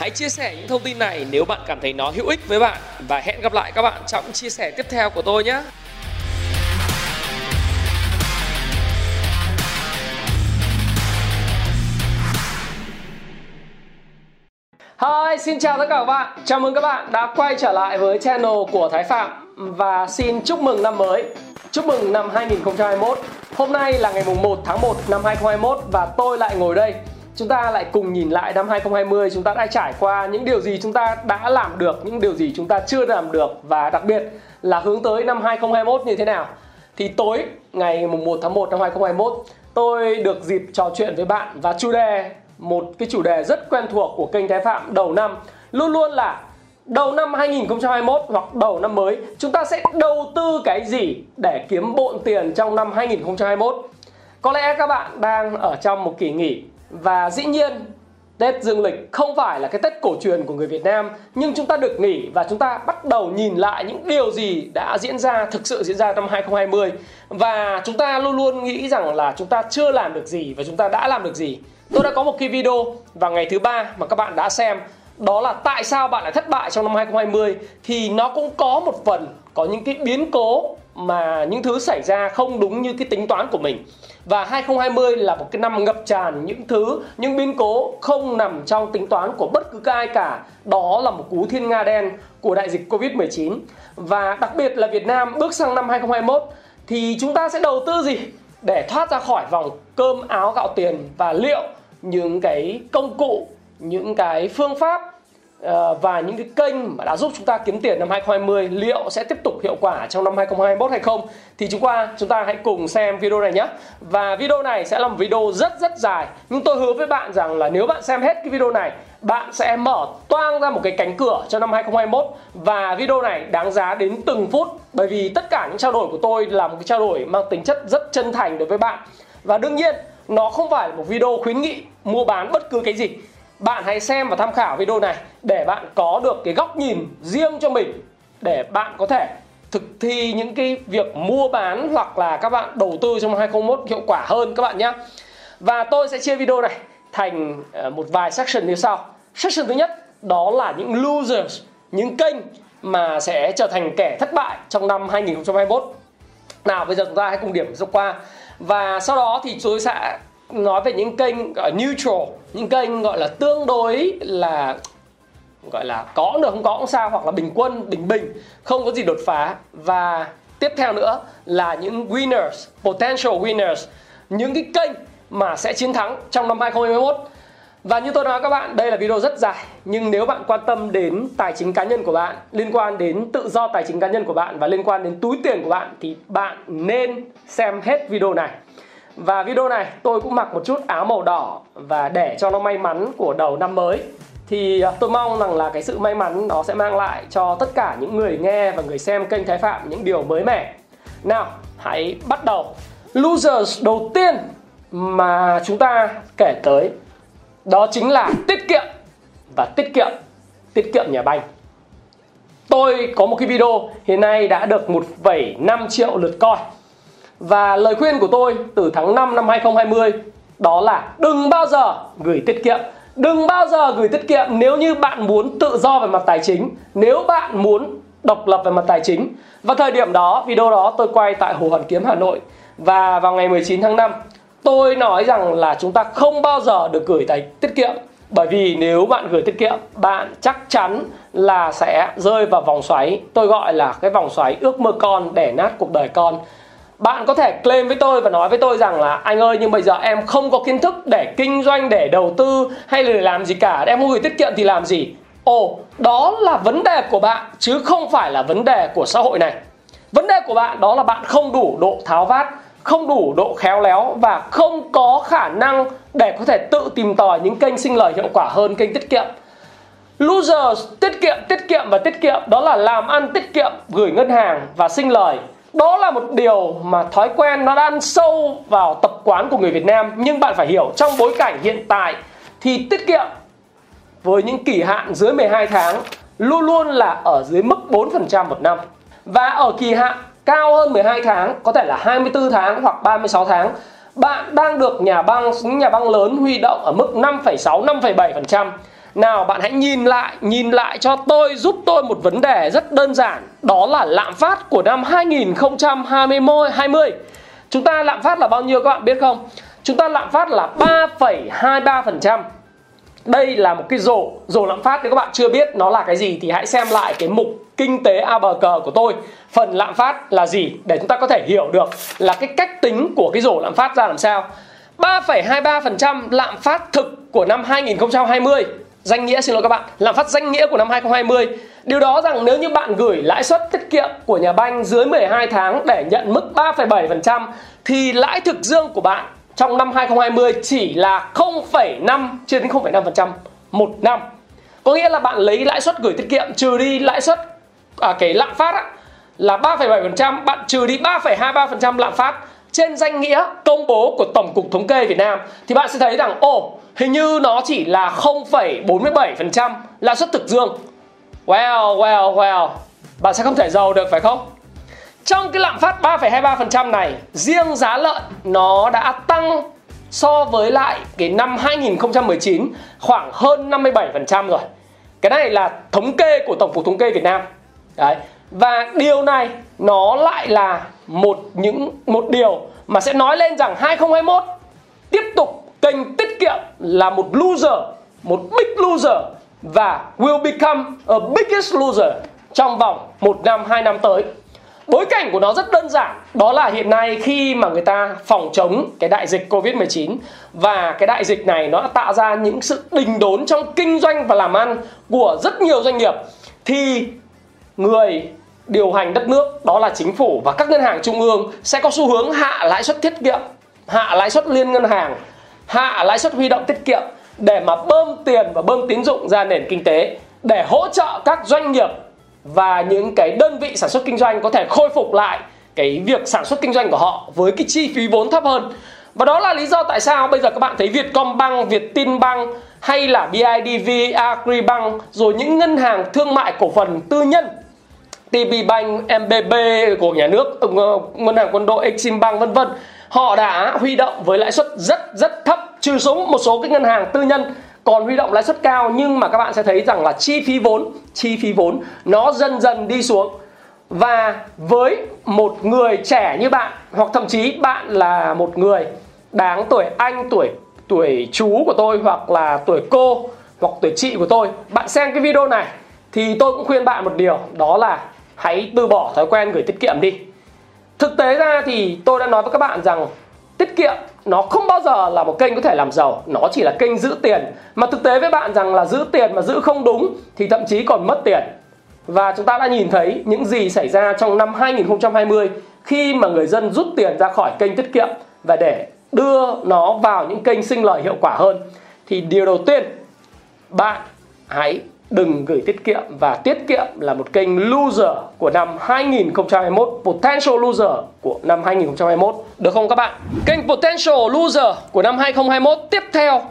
Hãy chia sẻ những thông tin này nếu bạn cảm thấy nó hữu ích với bạn và hẹn gặp lại các bạn trong những chia sẻ tiếp theo của tôi nhé. Hi, xin chào tất cả các bạn. Chào mừng các bạn đã quay trở lại với channel của Thái Phạm và xin chúc mừng năm mới. Chúc mừng năm 2021. Hôm nay là ngày mùng 1 tháng 1 năm 2021 và tôi lại ngồi đây. Chúng ta lại cùng nhìn lại năm 2020 chúng ta đã trải qua, những điều gì chúng ta đã làm được, những điều gì chúng ta chưa làm được và đặc biệt là hướng tới năm 2021 như thế nào. Thì tối ngày mùng 1 tháng 1 năm 2021 tôi được dịp trò chuyện với bạn và chủ đề, một cái chủ đề rất quen thuộc của kênh Thái Phạm đầu năm luôn luôn là đầu năm 2021 hoặc đầu năm mới chúng ta sẽ đầu tư cái gì để kiếm bộn tiền trong năm 2021. Có lẽ các bạn đang ở trong một kỳ nghỉ và dĩ nhiên Tết dương lịch không phải là cái Tết cổ truyền của người Việt Nam, nhưng chúng ta được nghỉ và chúng ta bắt đầu nhìn lại những điều gì đã diễn ra, thực sự diễn ra trong 2020. Và chúng ta luôn luôn nghĩ rằng là chúng ta chưa làm được gì và chúng ta đã làm được gì. Tôi đã có một cái video vào ngày thứ ba mà các bạn đã xem, đó là tại sao bạn lại thất bại trong năm 2020. Thì nó cũng có một phần có những cái biến cố mà những thứ xảy ra không đúng như cái tính toán của mình. Và 2020 là một cái năm ngập tràn những thứ, những biến cố không nằm trong tính toán của bất cứ ai cả. Đó là một cú thiên nga đen của đại dịch Covid-19. Và đặc biệt là Việt Nam bước sang năm 2021 thì chúng ta sẽ đầu tư gì để thoát ra khỏi vòng cơm áo gạo tiền, và liệu những cái công cụ, những cái phương pháp và những cái kênh mà đã giúp chúng ta kiếm tiền năm 2020 liệu sẽ tiếp tục hiệu quả trong năm 2021 hay không. Thì chúng ta hãy cùng xem video này nhé. Và video này sẽ là một video rất dài, nhưng tôi hứa với bạn rằng là nếu bạn xem hết cái video này, bạn sẽ mở toang ra một cái cánh cửa cho năm 2021. Và video này đáng giá đến từng phút, bởi vì tất cả những trao đổi của tôi là một cái trao đổi mang tính chất rất chân thành đối với bạn. Và đương nhiên nó không phải là một video khuyến nghị mua bán bất cứ cái gì. Bạn hãy xem và tham khảo video này để bạn có được cái góc nhìn riêng cho mình, để bạn có thể thực thi những cái việc mua bán hoặc là các bạn đầu tư trong 2021 hiệu quả hơn các bạn nhé. Và tôi sẽ chia video này thành một vài section như sau. Section thứ nhất đó là những losers, những kênh mà sẽ trở thành kẻ thất bại trong năm 2021. Nào bây giờ chúng ta hãy cùng điểm sơ qua. Và sau đó thì tôi sẽ nói về những kênh gọi neutral, những kênh gọi là tương đối là gọi là có được không có cũng sao, hoặc là bình quân, bình, không có gì đột phá. Và tiếp theo nữa là những winners, potential winners, những cái kênh mà sẽ chiến thắng trong năm 2021. Và như tôi nói các bạn, đây là video rất dài, nhưng nếu bạn quan tâm đến tài chính cá nhân của bạn, liên quan đến tự do tài chính cá nhân của bạn và liên quan đến túi tiền của bạn thì bạn nên xem hết video này. Và video này tôi cũng mặc một chút áo màu đỏ và để cho nó may mắn của đầu năm mới. Thì tôi mong rằng là cái sự may mắn nó sẽ mang lại cho tất cả những người nghe và người xem kênh Thái Phạm những điều mới mẻ. Nào, hãy bắt đầu. Losers đầu tiên mà chúng ta kể tới đó chính là tiết kiệm và tiết kiệm nhà banh. Tôi có một cái video hiện nay đã được 1,5 triệu lượt coi. Và lời khuyên của tôi từ tháng 5 năm 2020 đó là đừng bao giờ gửi tiết kiệm. Đừng bao giờ gửi tiết kiệm nếu như bạn muốn tự do về mặt tài chính, nếu bạn muốn độc lập về mặt tài chính. Và thời điểm đó, video đó tôi quay tại Hồ Hoàn Kiếm, Hà Nội. Và vào ngày 19 tháng 5 tôi nói rằng là chúng ta không bao giờ được gửi tiết kiệm. Bởi vì nếu bạn gửi tiết kiệm, bạn chắc chắn là sẽ rơi vào vòng xoáy, tôi gọi là cái vòng xoáy ước mơ con đẻ nát cuộc đời con. Bạn có thể claim với tôi và nói với tôi rằng là anh ơi, nhưng bây giờ em không có kiến thức để kinh doanh, để đầu tư hay là để làm gì cả, em không gửi tiết kiệm thì làm gì? Ồ, đó là vấn đề của bạn chứ không phải là vấn đề của xã hội này. Vấn đề của bạn đó là bạn không đủ độ tháo vát, không đủ độ khéo léo và không có khả năng để có thể tự tìm tòi những kênh sinh lời hiệu quả hơn kênh tiết kiệm. Losers tiết kiệm đó là làm ăn tiết kiệm, gửi ngân hàng và sinh lời. Đó là một điều mà thói quen nó đã ăn sâu vào tập quán của người Việt Nam. Nhưng bạn phải hiểu trong bối cảnh hiện tại thì tiết kiệm với những kỳ hạn dưới 12 tháng luôn luôn là ở dưới mức 4% một năm. Và ở kỳ hạn cao hơn 12 tháng, có thể là 24 tháng hoặc 36 tháng, bạn đang được nhà băng, những nhà băng lớn huy động ở mức 5,6, 5,7%. Nào bạn hãy nhìn lại cho tôi, giúp tôi một vấn đề rất đơn giản. Đó là lạm phát của năm 2020. Chúng ta lạm phát là bao nhiêu các bạn biết không? Chúng ta lạm phát là 3,23%. Đây là một cái rổ lạm phát. Nếu các bạn chưa biết nó là cái gì thì hãy xem lại cái mục kinh tế A bờ cờ của tôi. Phần lạm phát là gì để chúng ta có thể hiểu được là cái cách tính của cái rổ lạm phát ra làm sao. 3,23% lạm phát thực của năm 2020. Danh nghĩa, xin lỗi các bạn, lạm phát danh nghĩa của năm 2020. Điều đó rằng nếu như bạn gửi lãi suất tiết kiệm của nhà banh dưới 12 tháng để nhận mức 3,7% thì lãi thực dương của bạn trong năm 2020 chỉ là 0,5% một năm. Có nghĩa là bạn lấy lãi suất gửi tiết kiệm trừ đi lãi suất cái lạm phát là 3,7%, bạn trừ đi 3,23% lạm phát trên danh nghĩa công bố của Tổng cục Thống kê Việt Nam thì bạn sẽ thấy rằng hình như nó chỉ là 0,47% lãi suất thực dương. Well, bạn sẽ không thể giàu được phải không? Trong cái lạm phát 3,23% này, riêng giá lợn nó đã tăng so với lại cái năm 2019 khoảng hơn 57% rồi. Cái này là thống kê của Tổng cục Thống kê Việt Nam. Đấy. Và điều này nó lại là một điều mà sẽ nói lên rằng 2021 tiếp tục kênh tiết kiệm là một loser, một big loser và will become a biggest loser trong vòng 1 năm, 2 năm tới. Bối cảnh của nó rất đơn giản, đó là hiện nay khi mà người ta phòng chống cái đại dịch Covid-19 và cái đại dịch này nó đã tạo ra những sự đình đốn trong kinh doanh và làm ăn của rất nhiều doanh nghiệp thì người điều hành đất nước, đó là chính phủ và các ngân hàng trung ương sẽ có xu hướng hạ lãi suất tiết kiệm, hạ lãi suất liên ngân hàng, hạ lãi suất huy động tiết kiệm để mà bơm tiền và bơm tín dụng ra nền kinh tế để hỗ trợ các doanh nghiệp và những cái đơn vị sản xuất kinh doanh có thể khôi phục lại cái việc sản xuất kinh doanh của họ với cái chi phí vốn thấp hơn. Và đó là lý do tại sao bây giờ các bạn thấy Vietcombank, Viettinbank hay là BIDV, Agribank rồi những ngân hàng thương mại cổ phần tư nhân TB bank, MBB của nhà nước, ngân hàng quân đội, Eximbank vân vân, họ đã huy động với lãi suất rất thấp, trừ xuống một số cái ngân hàng tư nhân còn huy động lãi suất cao, nhưng mà các bạn sẽ thấy rằng là chi phí vốn nó dần đi xuống. Và với một người trẻ như bạn, hoặc thậm chí bạn là một người đáng tuổi anh, tuổi chú của tôi, hoặc là tuổi cô, hoặc tuổi chị của tôi, bạn xem cái video này thì tôi cũng khuyên bạn một điều, đó là hãy từ bỏ thói quen gửi tiết kiệm đi. Thực tế ra thì tôi đã nói với các bạn rằng tiết kiệm nó không bao giờ là một kênh có thể làm giàu, nó chỉ là kênh giữ tiền. Mà thực tế với bạn rằng là giữ tiền mà giữ không đúng thì thậm chí còn mất tiền. Và chúng ta đã nhìn thấy những gì xảy ra trong năm 2020 khi mà người dân rút tiền ra khỏi kênh tiết kiệm và để đưa nó vào những kênh sinh lời hiệu quả hơn. Thì điều đầu tiên, bạn hãy đừng gửi tiết kiệm, và tiết kiệm là một kênh loser của năm 2021, potential loser của năm 2021. Được không các bạn? Kênh potential loser của năm 2021 tiếp theo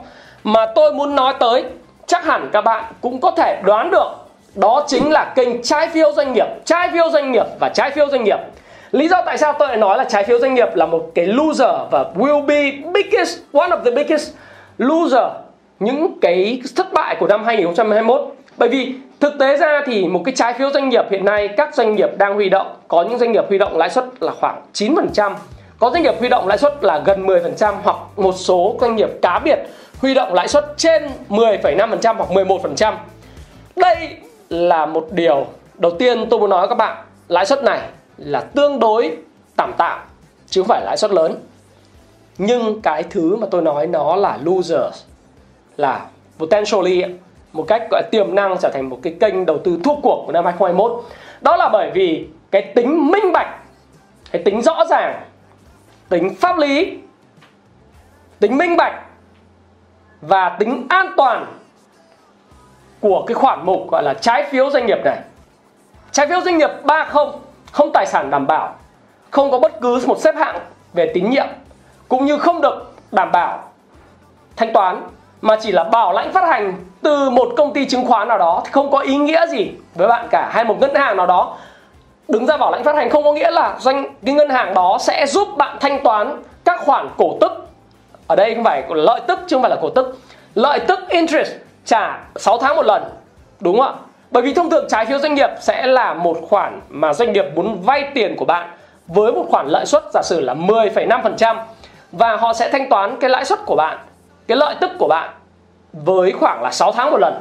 mà tôi muốn nói tới, chắc hẳn các bạn cũng có thể đoán được, đó chính là kênh trái phiếu doanh nghiệp. Trái phiếu doanh nghiệp và trái phiếu doanh nghiệp. Lý do tại sao tôi lại nói là trái phiếu doanh nghiệp là một cái loser và will be biggest, one of the biggest loser, những cái thất bại của năm 2021. Bởi vì thực tế ra thì một cái trái phiếu doanh nghiệp hiện nay các doanh nghiệp đang huy động, có những doanh nghiệp huy động lãi suất là khoảng 9%, có doanh nghiệp huy động lãi suất là gần 10%, hoặc một số doanh nghiệp cá biệt huy động lãi suất trên 10,5% hoặc 11%. Đây là một điều đầu tiên tôi muốn nói với các bạn, lãi suất này là tương đối tạm tạm chứ không phải lãi suất lớn. Nhưng cái thứ mà tôi nói nó là losers, là potentially, một cách gọi tiềm năng trở thành một cái kênh đầu tư thua cuộc của năm 2021. Đó là bởi vì cái tính minh bạch, cái tính rõ ràng, tính pháp lý, tính minh bạch và tính an toàn của cái khoản mục gọi là trái phiếu doanh nghiệp này. Trái phiếu doanh nghiệp 30 không tài sản đảm bảo, không có bất cứ một xếp hạng về tín nhiệm, cũng như không được đảm bảo thanh toán, mà chỉ là bảo lãnh phát hành từ một công ty chứng khoán nào đó thì không có ý nghĩa gì với bạn cả, hay một ngân hàng nào đó đứng ra bảo lãnh phát hành không có nghĩa là cái ngân hàng đó sẽ giúp bạn thanh toán các khoản cổ tức. Ở đây không phải lợi tức chứ không phải là cổ tức. Lợi tức interest trả 6 tháng một lần, đúng không ạ? Bởi vì thông thường trái phiếu doanh nghiệp sẽ là một khoản mà doanh nghiệp muốn vay tiền của bạn với một khoản lãi suất giả sử là 10,5%, và họ sẽ thanh toán cái lãi suất của bạn, cái lợi tức của bạn với khoảng là 6 tháng một lần,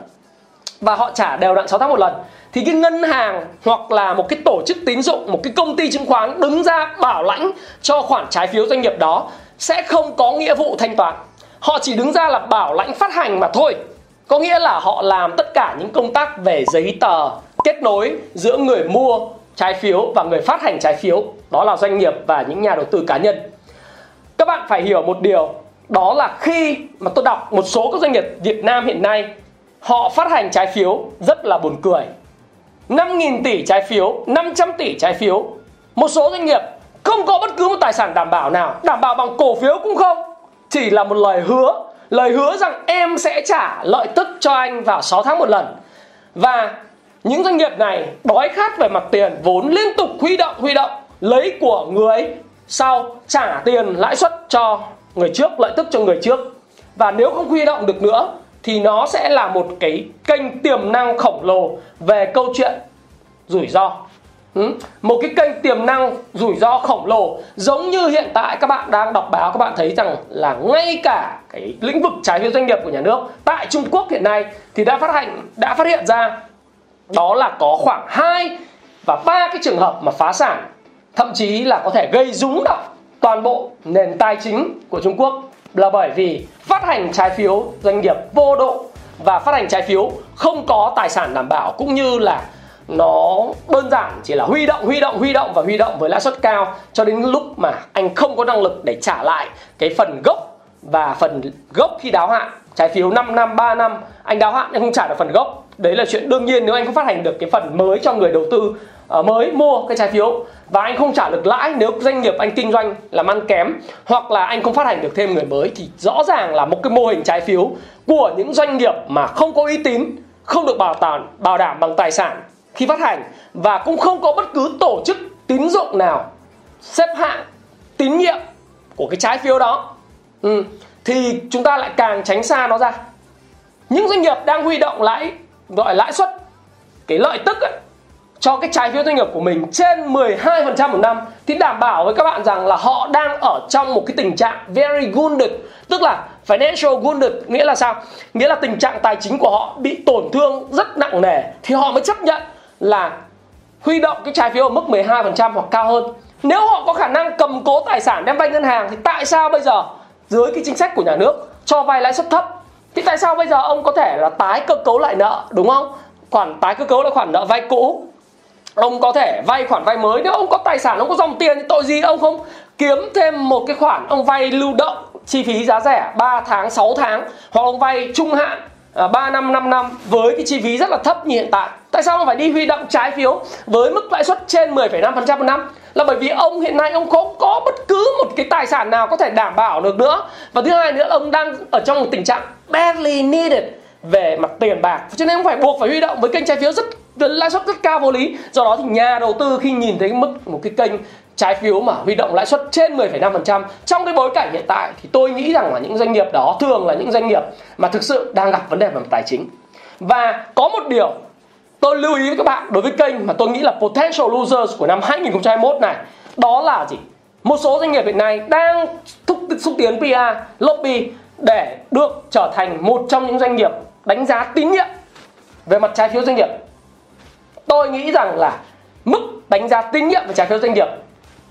và họ trả đều đặn 6 tháng một lần. Thì cái ngân hàng hoặc là một cái tổ chức tín dụng, một cái công ty chứng khoán đứng ra bảo lãnh cho khoản trái phiếu doanh nghiệp đó sẽ không có nghĩa vụ thanh toán. Họ chỉ đứng ra là bảo lãnh phát hành mà thôi. Có nghĩa là họ làm tất cả những công tác về giấy tờ, kết nối giữa người mua trái phiếu và người phát hành trái phiếu, đó là doanh nghiệp và những nhà đầu tư cá nhân. Các bạn phải hiểu một điều, đó là khi mà tôi đọc một số các doanh nghiệp Việt Nam hiện nay, họ phát hành trái phiếu rất là buồn cười. 5.000 tỷ trái phiếu, 500 tỷ trái phiếu. Một số doanh nghiệp không có bất cứ một tài sản đảm bảo nào, đảm bảo bằng cổ phiếu cũng không. Chỉ là một lời hứa rằng em sẽ trả lợi tức cho anh vào 6 tháng một lần. Và những doanh nghiệp này đói khát về mặt tiền vốn, liên tục huy động, lấy của người sau trả tiền lãi suất cho người trước, lợi tức cho người trước. Và nếu không huy động được nữa thì nó sẽ là một cái kênh tiềm năng khổng lồ về câu chuyện rủi ro. Một cái kênh tiềm năng rủi ro khổng lồ, giống như hiện tại các bạn đang đọc báo, các bạn thấy rằng là ngay cả cái lĩnh vực trái phiếu doanh nghiệp của nhà nước tại Trung Quốc hiện nay thì đã phát hiện ra đó là có khoảng 2 và 3 cái trường hợp mà phá sản, thậm chí là có thể gây rúng động toàn bộ nền tài chính của Trung Quốc, là bởi vì phát hành trái phiếu doanh nghiệp vô độ và phát hành trái phiếu không có tài sản đảm bảo, cũng như là nó đơn giản chỉ là huy động với lãi suất cao cho đến lúc mà anh không có năng lực để trả lại cái phần gốc. Và phần gốc khi đáo hạn, trái phiếu 5 năm, 3 năm anh đáo hạn anh không trả được phần gốc, đấy là chuyện đương nhiên nếu anh không phát hành được cái phần mới cho người đầu tư mới mua cái trái phiếu. Và anh không trả được lãi nếu doanh nghiệp anh kinh doanh làm ăn kém, hoặc là anh không phát hành được thêm người mới. Thì rõ ràng là một cái mô hình trái phiếu của những doanh nghiệp mà không có uy tín, không được bảo đảm bằng tài sản khi phát hành, và cũng không có bất cứ tổ chức tín dụng nào xếp hạng tín nhiệm của cái trái phiếu đó, thì chúng ta lại càng tránh xa nó ra. Những doanh nghiệp đang huy động lãi suất, cái lợi tức ấy, cho cái trái phiếu doanh nghiệp của mình trên 12% một năm, thì đảm bảo với các bạn rằng là họ đang ở trong một cái tình trạng very wounded, tức là financial wounded, nghĩa là sao? Nghĩa là tình trạng tài chính của họ bị tổn thương rất nặng nề, thì họ mới chấp nhận là huy động cái trái phiếu ở mức 12% hoặc cao hơn. Nếu họ có khả năng cầm cố tài sản đem vay ngân hàng thì tại sao bây giờ dưới cái chính sách của nhà nước cho vay lãi suất thấp, thì tại sao bây giờ ông có thể là tái cơ cấu lại nợ, đúng không? Khoản tái cơ cấu lại khoản nợ vay cũ, ông có thể vay khoản vay mới. Nếu ông có tài sản, ông có dòng tiền thì tội gì ông không kiếm thêm một cái khoản ông vay lưu động chi phí giá rẻ 3 tháng, 6 tháng, hoặc ông vay trung hạn 3 năm, 5 năm với cái chi phí rất là thấp như hiện tại. Tại sao ông phải đi huy động trái phiếu với mức lãi suất trên 10,5% một năm? Là bởi vì ông hiện nay ông không có bất cứ một cái tài sản nào có thể đảm bảo được nữa. Và thứ hai nữa, ông đang ở trong một tình trạng badly needed về mặt tiền bạc, cho nên ông phải buộc phải huy động với kênh trái phiếu rất lãi suất rất cao vô lý. Do đó thì nhà đầu tư khi nhìn thấy mức một cái kênh trái phiếu mà huy động lãi suất trên 10,5% trong cái bối cảnh hiện tại, thì tôi nghĩ rằng là những doanh nghiệp đó thường là những doanh nghiệp mà thực sự đang gặp vấn đề về mặt tài chính. Và có một điều tôi lưu ý với các bạn đối với kênh mà tôi nghĩ là potential losers của năm 2021 này, đó là gì? Một số doanh nghiệp hiện nay đang xúc tiến PR, lobby để được trở thành một trong những doanh nghiệp đánh giá tín nhiệm về mặt trái phiếu doanh nghiệp. Tôi nghĩ rằng là mức đánh giá tín nhiệm về trái phiếu doanh nghiệp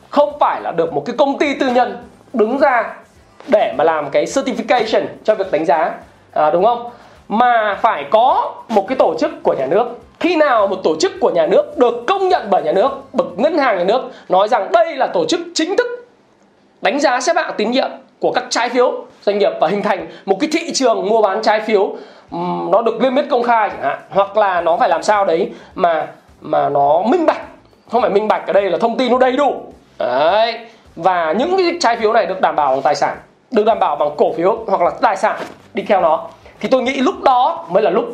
không phải là được một cái công ty tư nhân đứng ra để mà làm cái certification cho việc đánh giá, đúng không? Mà phải có một cái tổ chức của nhà nước. Khi nào một tổ chức của nhà nước được công nhận bởi nhà nước, bởi ngân hàng nhà nước, nói rằng đây là tổ chức chính thức đánh giá xếp hạng tín nhiệm của các trái phiếu doanh nghiệp, và hình thành một cái thị trường mua bán trái phiếu nó được niêm yết công khai chẳng hạn, hoặc là nó phải làm sao đấy mà nó minh bạch. Không phải minh bạch ở đây là thông tin nó đầy đủ đấy. Và những cái trái phiếu này được đảm bảo bằng tài sản, được đảm bảo bằng cổ phiếu hoặc là tài sản đi theo nó, thì tôi nghĩ lúc đó mới là lúc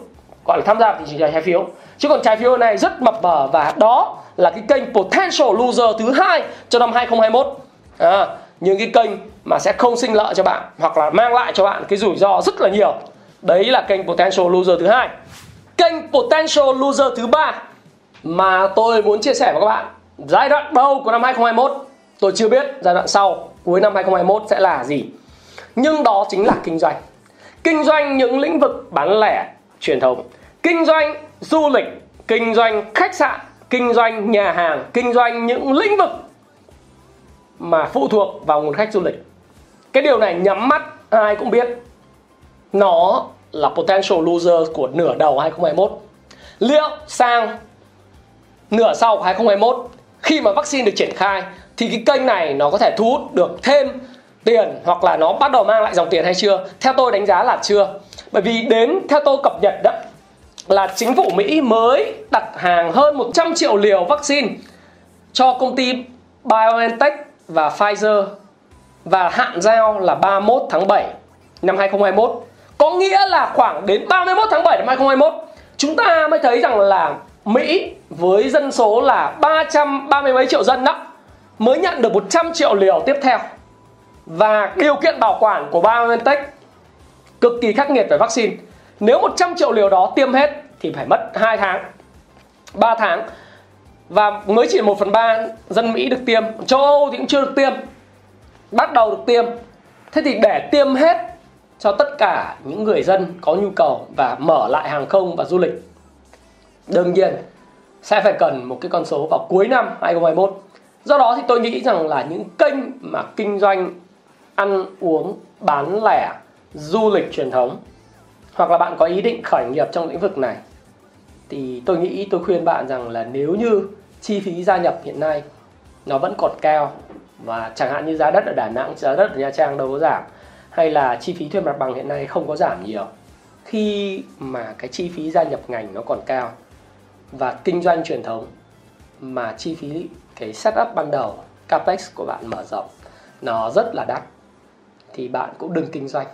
gọi là tham gia thị trường trái phiếu. Chứ còn trái phiếu này rất mập mờ, và đó là cái kênh potential loser thứ hai cho năm 2021. Những cái kênh mà sẽ không sinh lợi cho bạn, hoặc là mang lại cho bạn cái rủi ro rất là nhiều. Đấy là kênh potential loser thứ hai. Kênh potential loser thứ ba mà tôi muốn chia sẻ với các bạn, giai đoạn đầu của năm 2021, tôi chưa biết giai đoạn sau cuối năm 2021 sẽ là gì, nhưng đó chính là kinh doanh. Kinh doanh những lĩnh vực bán lẻ truyền thống, kinh doanh du lịch, kinh doanh khách sạn, kinh doanh nhà hàng, kinh doanh những lĩnh vực mà phụ thuộc vào nguồn khách du lịch. Cái điều này nhắm mắt ai cũng biết, nó là potential loser của nửa đầu 2021. Liệu sang nửa sau của 2021, khi mà vaccine được triển khai, thì cái kênh này nó có thể thu hút được thêm tiền hoặc là nó bắt đầu mang lại dòng tiền hay chưa? Theo tôi đánh giá là chưa. Bởi vì đến theo tôi cập nhật đó là chính phủ Mỹ mới đặt hàng hơn 100 triệu liều vaccine cho công ty BioNTech và Pfizer và hạn giao là 31 tháng 7 năm 2021. Có nghĩa là khoảng đến 31 tháng 7 năm 2021 chúng ta mới thấy rằng là Mỹ với dân số là 330 mấy triệu dân đó mới nhận được 100 triệu liều tiếp theo. Và điều kiện bảo quản của BioNTech cực kỳ khắc nghiệt về vaccine. Nếu 100 triệu liều đó tiêm hết thì phải mất 2 tháng, 3 tháng. Và mới chỉ 1/3 dân Mỹ được tiêm. Châu Âu thì cũng chưa được tiêm, bắt đầu được tiêm. Thế thì để tiêm hết cho tất cả những người dân có nhu cầu và mở lại hàng không và du lịch, đương nhiên sẽ phải cần một cái con số vào cuối năm 2021. Do đó thì tôi nghĩ rằng là những kênh mà kinh doanh ăn uống, bán lẻ, du lịch truyền thống, hoặc là bạn có ý định khởi nghiệp trong lĩnh vực này, thì tôi khuyên bạn rằng là nếu như chi phí gia nhập hiện nay nó vẫn còn cao, và chẳng hạn như giá đất ở Đà Nẵng, giá đất ở Nha Trang đâu có giảm, hay là chi phí thuê mặt bằng hiện nay không có giảm nhiều, khi mà cái chi phí gia nhập ngành nó còn cao và kinh doanh truyền thống mà chi phí cái setup ban đầu, capex của bạn mở rộng nó rất là đắt, thì bạn cũng đừng kinh doanh.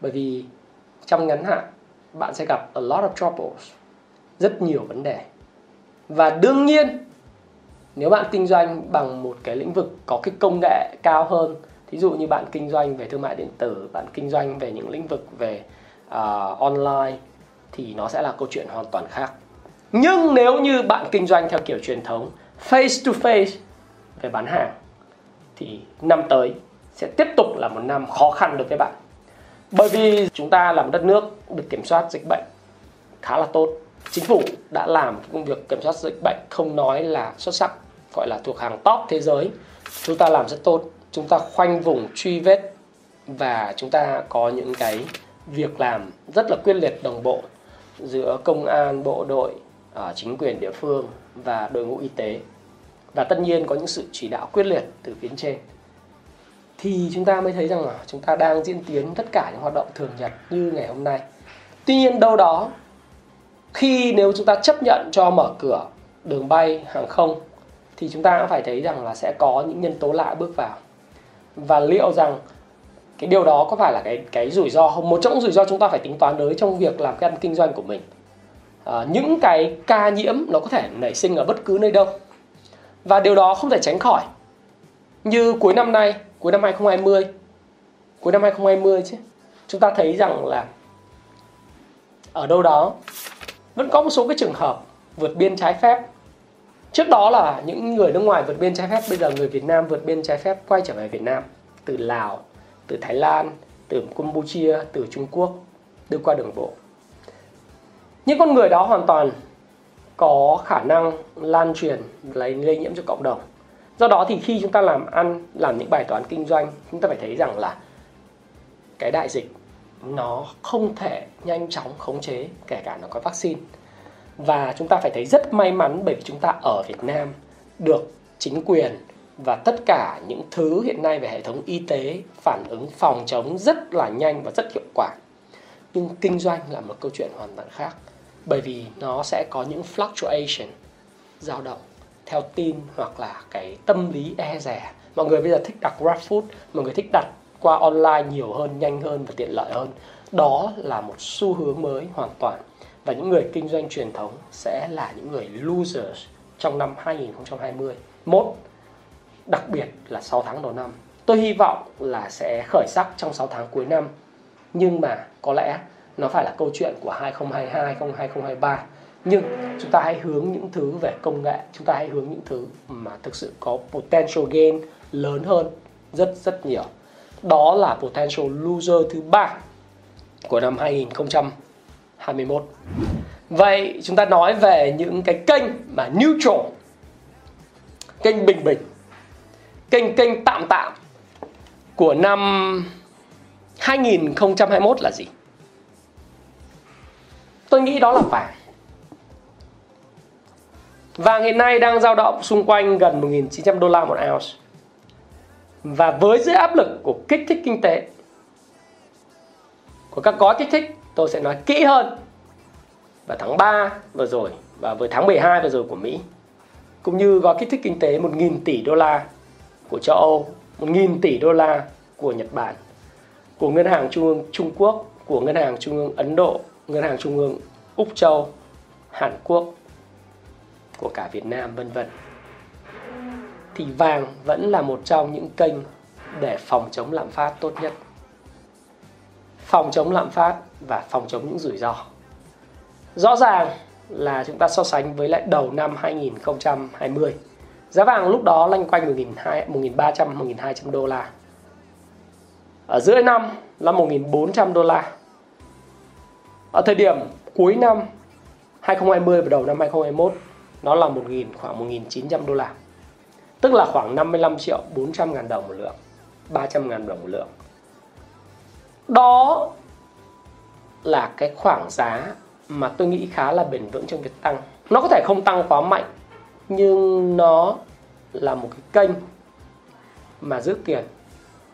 Bởi vì trong ngắn hạn bạn sẽ gặp a lot of troubles, rất nhiều vấn đề. Và đương nhiên nếu bạn kinh doanh bằng một cái lĩnh vực có cái công nghệ cao hơn, thí dụ như bạn kinh doanh về thương mại điện tử, bạn kinh doanh về những lĩnh vực về online, thì nó sẽ là câu chuyện hoàn toàn khác. Nhưng nếu như bạn kinh doanh theo kiểu truyền thống, face to face về bán hàng, thì năm tới sẽ tiếp tục là một năm khó khăn đối với bạn. Bởi vì chúng ta là một đất nước được kiểm soát dịch bệnh khá là tốt. Chính phủ đã làm công việc kiểm soát dịch bệnh không nói là xuất sắc, gọi là thuộc hàng top thế giới. Chúng ta làm rất tốt, chúng ta khoanh vùng truy vết và chúng ta có những cái việc làm rất là quyết liệt đồng bộ giữa công an, bộ đội, chính quyền địa phương và đội ngũ y tế. Và tất nhiên có những sự chỉ đạo quyết liệt từ phía trên. Thì chúng ta mới thấy rằng là chúng ta đang diễn tiến tất cả những hoạt động thường nhật như ngày hôm nay. Tuy nhiên đâu đó, khi nếu chúng ta chấp nhận cho mở cửa đường bay, hàng không, thì chúng ta cũng phải thấy rằng là sẽ có những nhân tố lạ bước vào. Và liệu rằng cái điều đó có phải là cái rủi ro không? Một trong những rủi ro chúng ta phải tính toán tới trong việc làm cái ăn kinh doanh của mình. Những cái ca nhiễm nó có thể nảy sinh ở bất cứ nơi đâu. Và điều đó không thể tránh khỏi. Như cuối năm nay, cuối năm 2020 chứ, chúng ta thấy rằng là ở đâu đó vẫn có một số cái trường hợp vượt biên trái phép. Trước đó là những người nước ngoài vượt biên trái phép, bây giờ người Việt Nam vượt biên trái phép quay trở về Việt Nam từ Lào, từ Thái Lan, từ Campuchia, từ Trung Quốc đưa qua đường bộ. Những con người đó hoàn toàn có khả năng lan truyền, lây nhiễm cho cộng đồng. Do đó thì khi chúng ta làm ăn, làm những bài toán kinh doanh, chúng ta phải thấy rằng là cái đại dịch nó không thể nhanh chóng khống chế, kể cả nó có vaccine. Và chúng ta phải thấy rất may mắn bởi vì chúng ta ở Việt Nam được chính quyền và tất cả những thứ hiện nay về hệ thống y tế phản ứng phòng chống rất là nhanh và rất hiệu quả. Nhưng kinh doanh là một câu chuyện hoàn toàn khác, bởi vì nó sẽ có những fluctuation, dao động theo tin hoặc là cái tâm lý e dè. Mọi người bây giờ thích đặt GrabFood, mọi người thích đặt qua online nhiều hơn, nhanh hơn và tiện lợi hơn. Đó là một xu hướng mới hoàn toàn. Và những người kinh doanh truyền thống sẽ là những người losers trong năm 2021, đặc biệt là 6 tháng đầu năm. Tôi hy vọng là sẽ khởi sắc trong 6 tháng cuối năm, nhưng mà có lẽ nó phải là câu chuyện của 2022, 2023. Nhưng chúng ta hãy hướng những thứ về công nghệ, chúng ta hãy hướng những thứ mà thực sự có potential gain lớn hơn rất rất nhiều. Đó là potential loser thứ 3 của năm 2021. Vậy chúng ta nói về những cái kênh mà neutral, kênh bình bình, kênh tạm tạm của năm 2021 là gì? Tôi nghĩ đó là vàng. Vàng hiện nay đang dao động xung quanh gần $1.900 một ounce. Và với dưới áp lực của kích thích kinh tế, của các gói kích thích, tôi sẽ nói kỹ hơn vào tháng 3 vừa rồi và với tháng 12 vừa rồi của Mỹ, cũng như gói kích thích kinh tế $1.000 tỷ của châu Âu, $1.000 tỷ của Nhật Bản, của Ngân hàng Trung ương Trung Quốc, của Ngân hàng Trung ương Ấn Độ, Ngân hàng Trung ương Úc Châu, Hàn Quốc, của cả Việt Nam, vân vân. Thì vàng vẫn là một trong những kênh để phòng chống lạm phát tốt nhất. Phòng chống lạm phát và phòng chống những rủi ro. Rõ ràng là chúng ta so sánh với lại đầu năm 2020. Giá vàng lúc đó loanh quanh $1.300, $1.200. Ở giữa năm là $1.400. Ở thời điểm cuối năm 2020 và đầu năm 2021, nó là khoảng $1.900. Tức là khoảng 55.400.000 đồng một lượng, 300.000 đồng một lượng. Đó là cái khoảng giá mà tôi nghĩ khá là bền vững trong việc tăng. Nó có thể không tăng quá mạnh, nhưng nó là một cái kênh mà giữ tiền.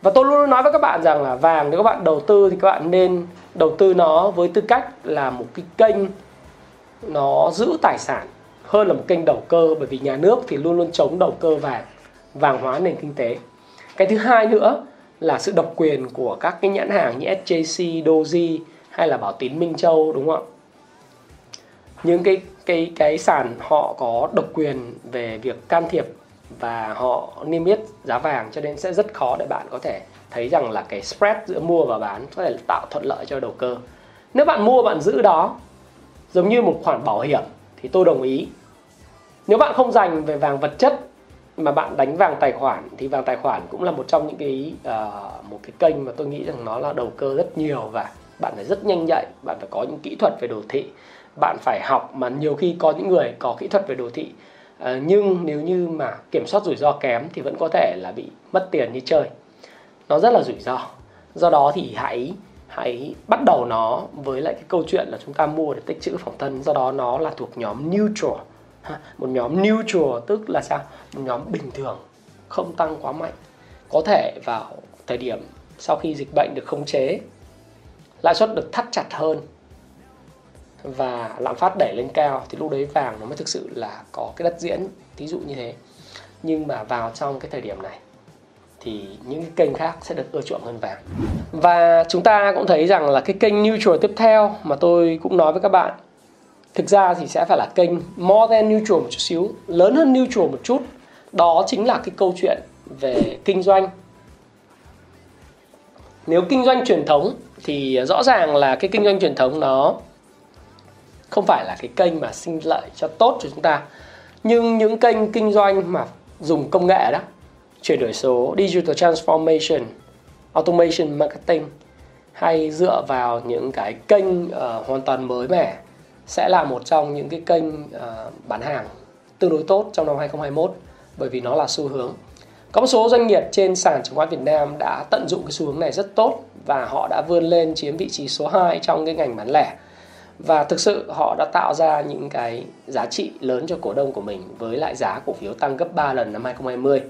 Và tôi luôn nói với các bạn rằng là vàng, nếu các bạn đầu tư thì các bạn nên đầu tư nó với tư cách là một cái kênh nó giữ tài sản hơn là một kênh đầu cơ, bởi vì nhà nước thì luôn luôn chống đầu cơ vàng, vàng hóa nền kinh tế. Cái thứ hai nữa là sự độc quyền của các cái nhãn hàng như SJC, Doji hay là Bảo Tín Minh Châu, đúng không ạ? Những cái sàn họ có độc quyền về việc can thiệp và họ niêm yết giá vàng, cho nên sẽ rất khó để bạn có thể thấy rằng là cái spread giữa mua và bán có thể tạo thuận lợi cho đầu cơ. Nếu bạn mua bạn giữ đó giống như một khoản bảo hiểm thì tôi đồng ý. Nếu bạn không dành về vàng vật chất mà bạn đánh vàng tài khoản thì vàng tài khoản cũng là một trong những cái một cái kênh mà tôi nghĩ rằng nó là đầu cơ rất nhiều, và bạn phải rất nhanh nhạy, bạn phải có những kỹ thuật về đồ thị, bạn phải học, mà nhiều khi có những người có kỹ thuật về đồ thị nhưng nếu như mà kiểm soát rủi ro kém thì vẫn có thể là bị mất tiền như chơi. Nó rất là rủi ro. Do đó thì hãy bắt đầu nó với lại cái câu chuyện là chúng ta mua để tích trữ phòng thân. Do đó nó là thuộc nhóm neutral. Một nhóm neutral tức là sao? Một nhóm bình thường, không tăng quá mạnh. Có thể vào thời điểm sau khi dịch bệnh được khống chế, lãi suất được thắt chặt hơn và lạm phát đẩy lên cao, thì lúc đấy vàng nó mới thực sự là có cái đất diễn, thí dụ như thế. Nhưng mà vào trong cái thời điểm này thì những cái kênh khác sẽ được ưa chuộng hơn vàng. Và chúng ta cũng thấy rằng là cái kênh neutral tiếp theo mà tôi cũng nói với các bạn, thực ra thì sẽ phải là kênh more than neutral một chút xíu, lớn hơn neutral một chút. Đó chính là cái câu chuyện về kinh doanh. Nếu kinh doanh truyền thống thì rõ ràng là cái kinh doanh truyền thống nó không phải là cái kênh mà sinh lợi cho tốt cho chúng ta. Nhưng những kênh kinh doanh mà dùng công nghệ đó, chuyển đổi số, digital transformation, automation marketing, hay dựa vào những cái kênh hoàn toàn mới mẻ, sẽ là một trong những cái kênh bán hàng tương đối tốt trong năm 2021, bởi vì nó là xu hướng. Có một số doanh nghiệp trên sàn chứng khoán Việt Nam đã tận dụng cái xu hướng này rất tốt và họ đã vươn lên chiếm vị trí số 2 trong cái ngành bán lẻ. Và thực sự họ đã tạo ra những cái giá trị lớn cho cổ đông của mình với lại giá cổ phiếu tăng gấp 3 lần năm 2020.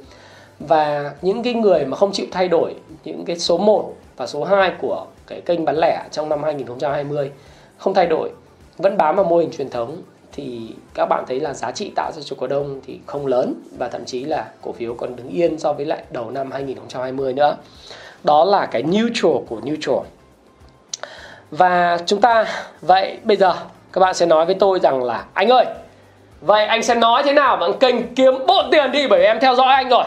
Và những cái người mà không chịu thay đổi những cái số 1 và số 2 của cái kênh bán lẻ trong năm 2020, không thay đổi, vẫn bám vào mô hình truyền thống, thì các bạn thấy là giá trị tạo ra cho cổ đông thì không lớn, và thậm chí là cổ phiếu còn đứng yên so với lại đầu năm 2020 nữa. Đó là cái neutral của neutral. Và chúng ta, vậy bây giờ các bạn sẽ nói với tôi rằng là anh ơi, vậy anh sẽ nói thế nào bằng kênh kiếm bộn tiền đi, bởi vì em theo dõi anh rồi.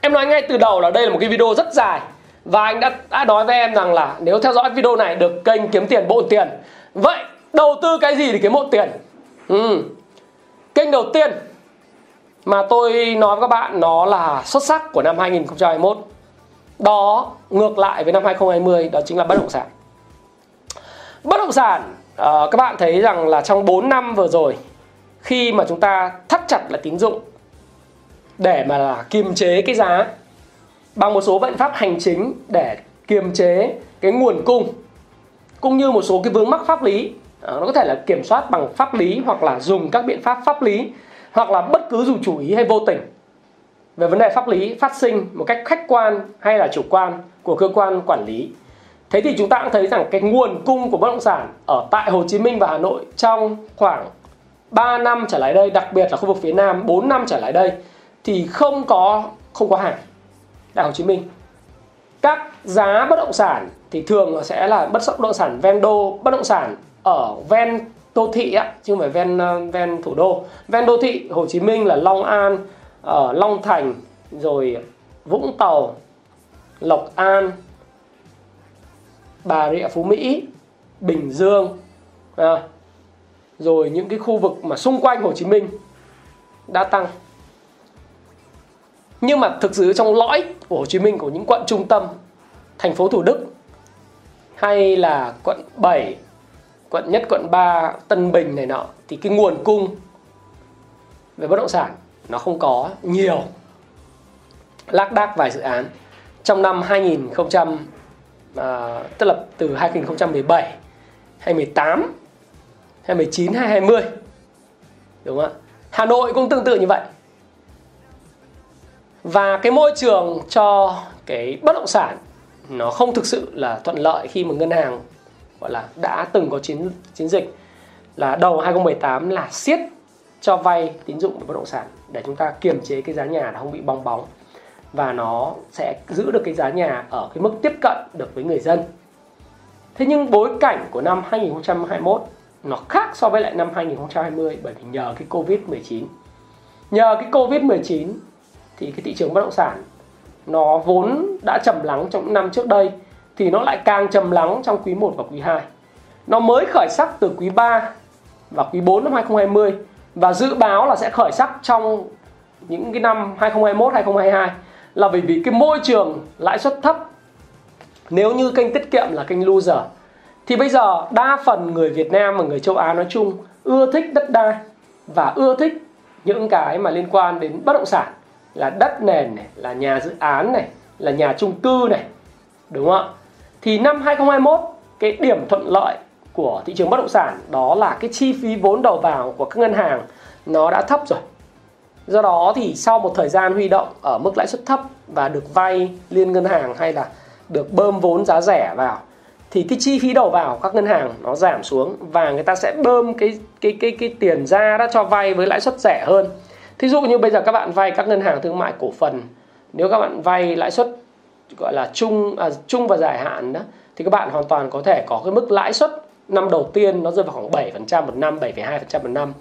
Em nói ngay từ đầu là đây là một cái video rất dài Và anh đã nói với em rằng là nếu theo dõi video này được kênh Kiếm Tiền Bộn Tiền. Vậy đầu tư cái gì để kiếm bộn tiền? Kênh đầu tiên mà tôi nói với các bạn nó là xuất sắc của năm 2021. Đó, ngược lại với năm 2020, đó chính là bất động sản. Bất động sản, các bạn thấy rằng là trong 4 năm vừa rồi, khi mà chúng ta thắt chặt lại tín dụng để mà là kiềm chế cái giá bằng một số biện pháp hành chính để kiềm chế cái nguồn cung, cũng như một số cái vướng mắc pháp lý, nó có thể là kiểm soát bằng pháp lý hoặc là dùng các biện pháp pháp lý, hoặc là bất cứ dù chủ ý hay vô tình về vấn đề pháp lý phát sinh một cách khách quan hay là chủ quan của cơ quan quản lý. Thế thì chúng ta cũng thấy rằng cái nguồn cung của bất động sản ở tại Hồ Chí Minh và Hà Nội trong khoảng 3 năm trở lại đây, đặc biệt là khu vực phía Nam 4 năm trở lại đây, thì không có hàng tại Hồ Chí Minh. Các giá bất động sản thì thường sẽ là bất động sản ven đô, bất động sản ở ven đô thị á, chứ không phải ven thủ đô. Ven đô thị Hồ Chí Minh là Long An, ở Long Thành, rồi Vũng Tàu, Lộc An, Bà Rịa Phú Mỹ, Bình Dương, rồi những cái khu vực mà xung quanh Hồ Chí Minh đã tăng. Nhưng mà thực sự trong lõi của Hồ Chí Minh, của những quận trung tâm, thành phố Thủ Đức hay là quận 7, quận nhất, quận 3, Tân Bình này nọ, thì cái nguồn cung về bất động sản nó không có nhiều, lác đác vài dự án. Trong năm tức là từ 2017, 2018, 2019, 2020, đúng không ạ? Hà Nội cũng tương tự như vậy. Và cái môi trường cho cái bất động sản nó không thực sự là thuận lợi khi mà ngân hàng gọi là đã từng có chiến dịch là đầu 2018 là siết cho vay tín dụng bất động sản để chúng ta kiềm chế cái giá nhà nó không bị bong bóng, và nó sẽ giữ được cái giá nhà ở cái mức tiếp cận được với người dân. Thế nhưng bối cảnh của năm 2021 nó khác so với lại năm 2020, bởi vì nhờ cái Covid-19. Nhờ cái Covid-19 thì cái thị trường bất động sản nó vốn đã trầm lắng trong những năm trước đây, thì nó lại càng trầm lắng trong quý 1 và quý 2. Nó mới khởi sắc từ quý 3 và quý 4 năm 2020, và dự báo là sẽ khởi sắc trong những cái năm 2021, 2022, là bởi vì cái môi trường lãi suất thấp. Nếu như kênh tiết kiệm là kênh loser, thì bây giờ đa phần người Việt Nam và người châu Á nói chung ưa thích đất đai và ưa thích những cái mà liên quan đến bất động sản, là đất nền này, là nhà dự án này, là nhà chung cư này, đúng không ạ? Thì năm 2021, cái điểm thuận lợi của thị trường bất động sản đó là cái chi phí vốn đầu vào của các ngân hàng nó đã thấp rồi. Do đó thì sau một thời gian huy động ở mức lãi suất thấp và được vay liên ngân hàng hay là được bơm vốn giá rẻ vào, thì cái chi phí đầu vào các ngân hàng nó giảm xuống, và người ta sẽ bơm cái tiền ra đã cho vay với lãi suất rẻ hơn. Thí dụ như bây giờ các bạn vay các ngân hàng thương mại cổ phần, nếu các bạn vay lãi suất gọi là trung và dài hạn đó, thì các bạn hoàn toàn có thể có cái mức lãi suất năm đầu tiên nó rơi vào khoảng 7% một năm, 7,2% một năm,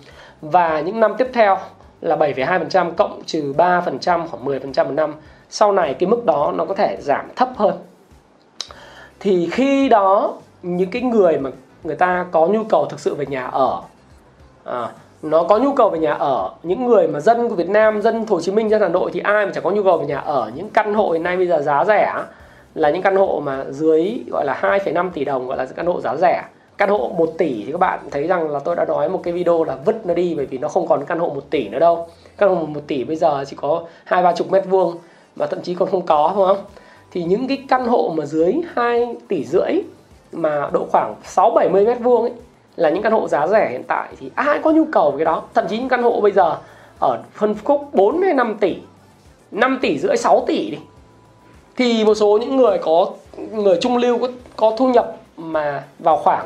và những năm tiếp theo là 7,2% cộng trừ 3%, khoảng 10% một năm. Sau này cái mức đó nó có thể giảm thấp hơn. Thì khi đó những cái người mà người ta có nhu cầu thực sự về nhà ở, nó có nhu cầu về nhà ở, những người mà dân của Việt Nam, dân Hồ Chí Minh, dân Hà Nội thì ai mà chẳng có nhu cầu về nhà ở. Những căn hộ hiện nay bây giờ giá rẻ là những căn hộ mà dưới gọi là 2,5 tỷ đồng gọi là căn hộ giá rẻ. Căn hộ 1 tỷ thì các bạn thấy rằng là tôi đã nói một cái video là vứt nó đi, bởi vì nó không còn căn hộ 1 tỷ nữa đâu. Căn hộ 1 tỷ bây giờ chỉ có 20-30 mét vuông mà thậm chí còn không có, đúng không? Thì những cái căn hộ mà dưới 2,5 tỷ mà độ khoảng 6-70 mét vuông ấy là những căn hộ giá rẻ hiện tại, thì ai có nhu cầu về cái đó. Thậm chí những căn hộ bây giờ ở phân khúc 4 hay 5 tỷ, 5,5 tỷ, 6 tỷ đi, thì một số những người có người trung lưu có thu nhập mà vào khoảng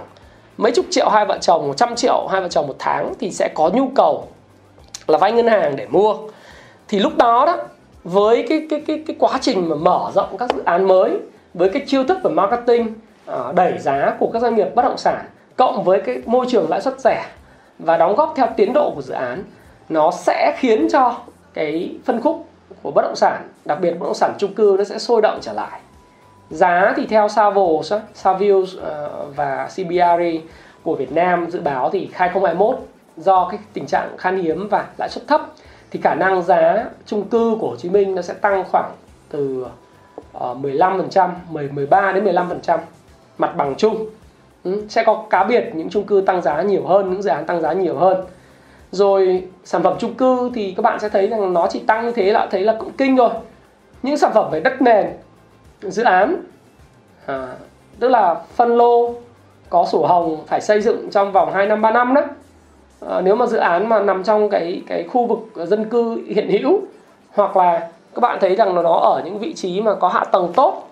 mấy chục triệu hai vợ chồng, 100 triệu hai vợ chồng một tháng, thì sẽ có nhu cầu là vay ngân hàng để mua. Thì lúc đó đó, với cái quá trình mà mở rộng các dự án mới, với cái chiêu thức về marketing đẩy giá của các doanh nghiệp bất động sản, cộng với cái môi trường lãi suất rẻ và đóng góp theo tiến độ của dự án, nó sẽ khiến cho cái phân khúc của bất động sản, đặc biệt bất động sản chung cư, nó sẽ sôi động trở lại. Giá thì theo Savills và CBRE của Việt Nam dự báo thì 2021 do cái tình trạng khan hiếm và lãi suất thấp thì khả năng giá chung cư của Hồ Chí Minh nó sẽ tăng khoảng từ 13 đến 15% mặt bằng chung. Sẽ có cá biệt những chung cư tăng giá nhiều hơn, những dự án tăng giá nhiều hơn. Rồi sản phẩm chung cư thì các bạn sẽ thấy rằng nó chỉ tăng như thế là thấy là cũng kinh rồi. Những sản phẩm về đất nền, dự án, tức là phân lô có sổ hồng phải xây dựng trong vòng 2 năm 3 năm đó. Nếu mà dự án mà nằm trong cái khu vực dân cư hiện hữu hoặc là các bạn thấy rằng nó ở những vị trí mà có hạ tầng tốt,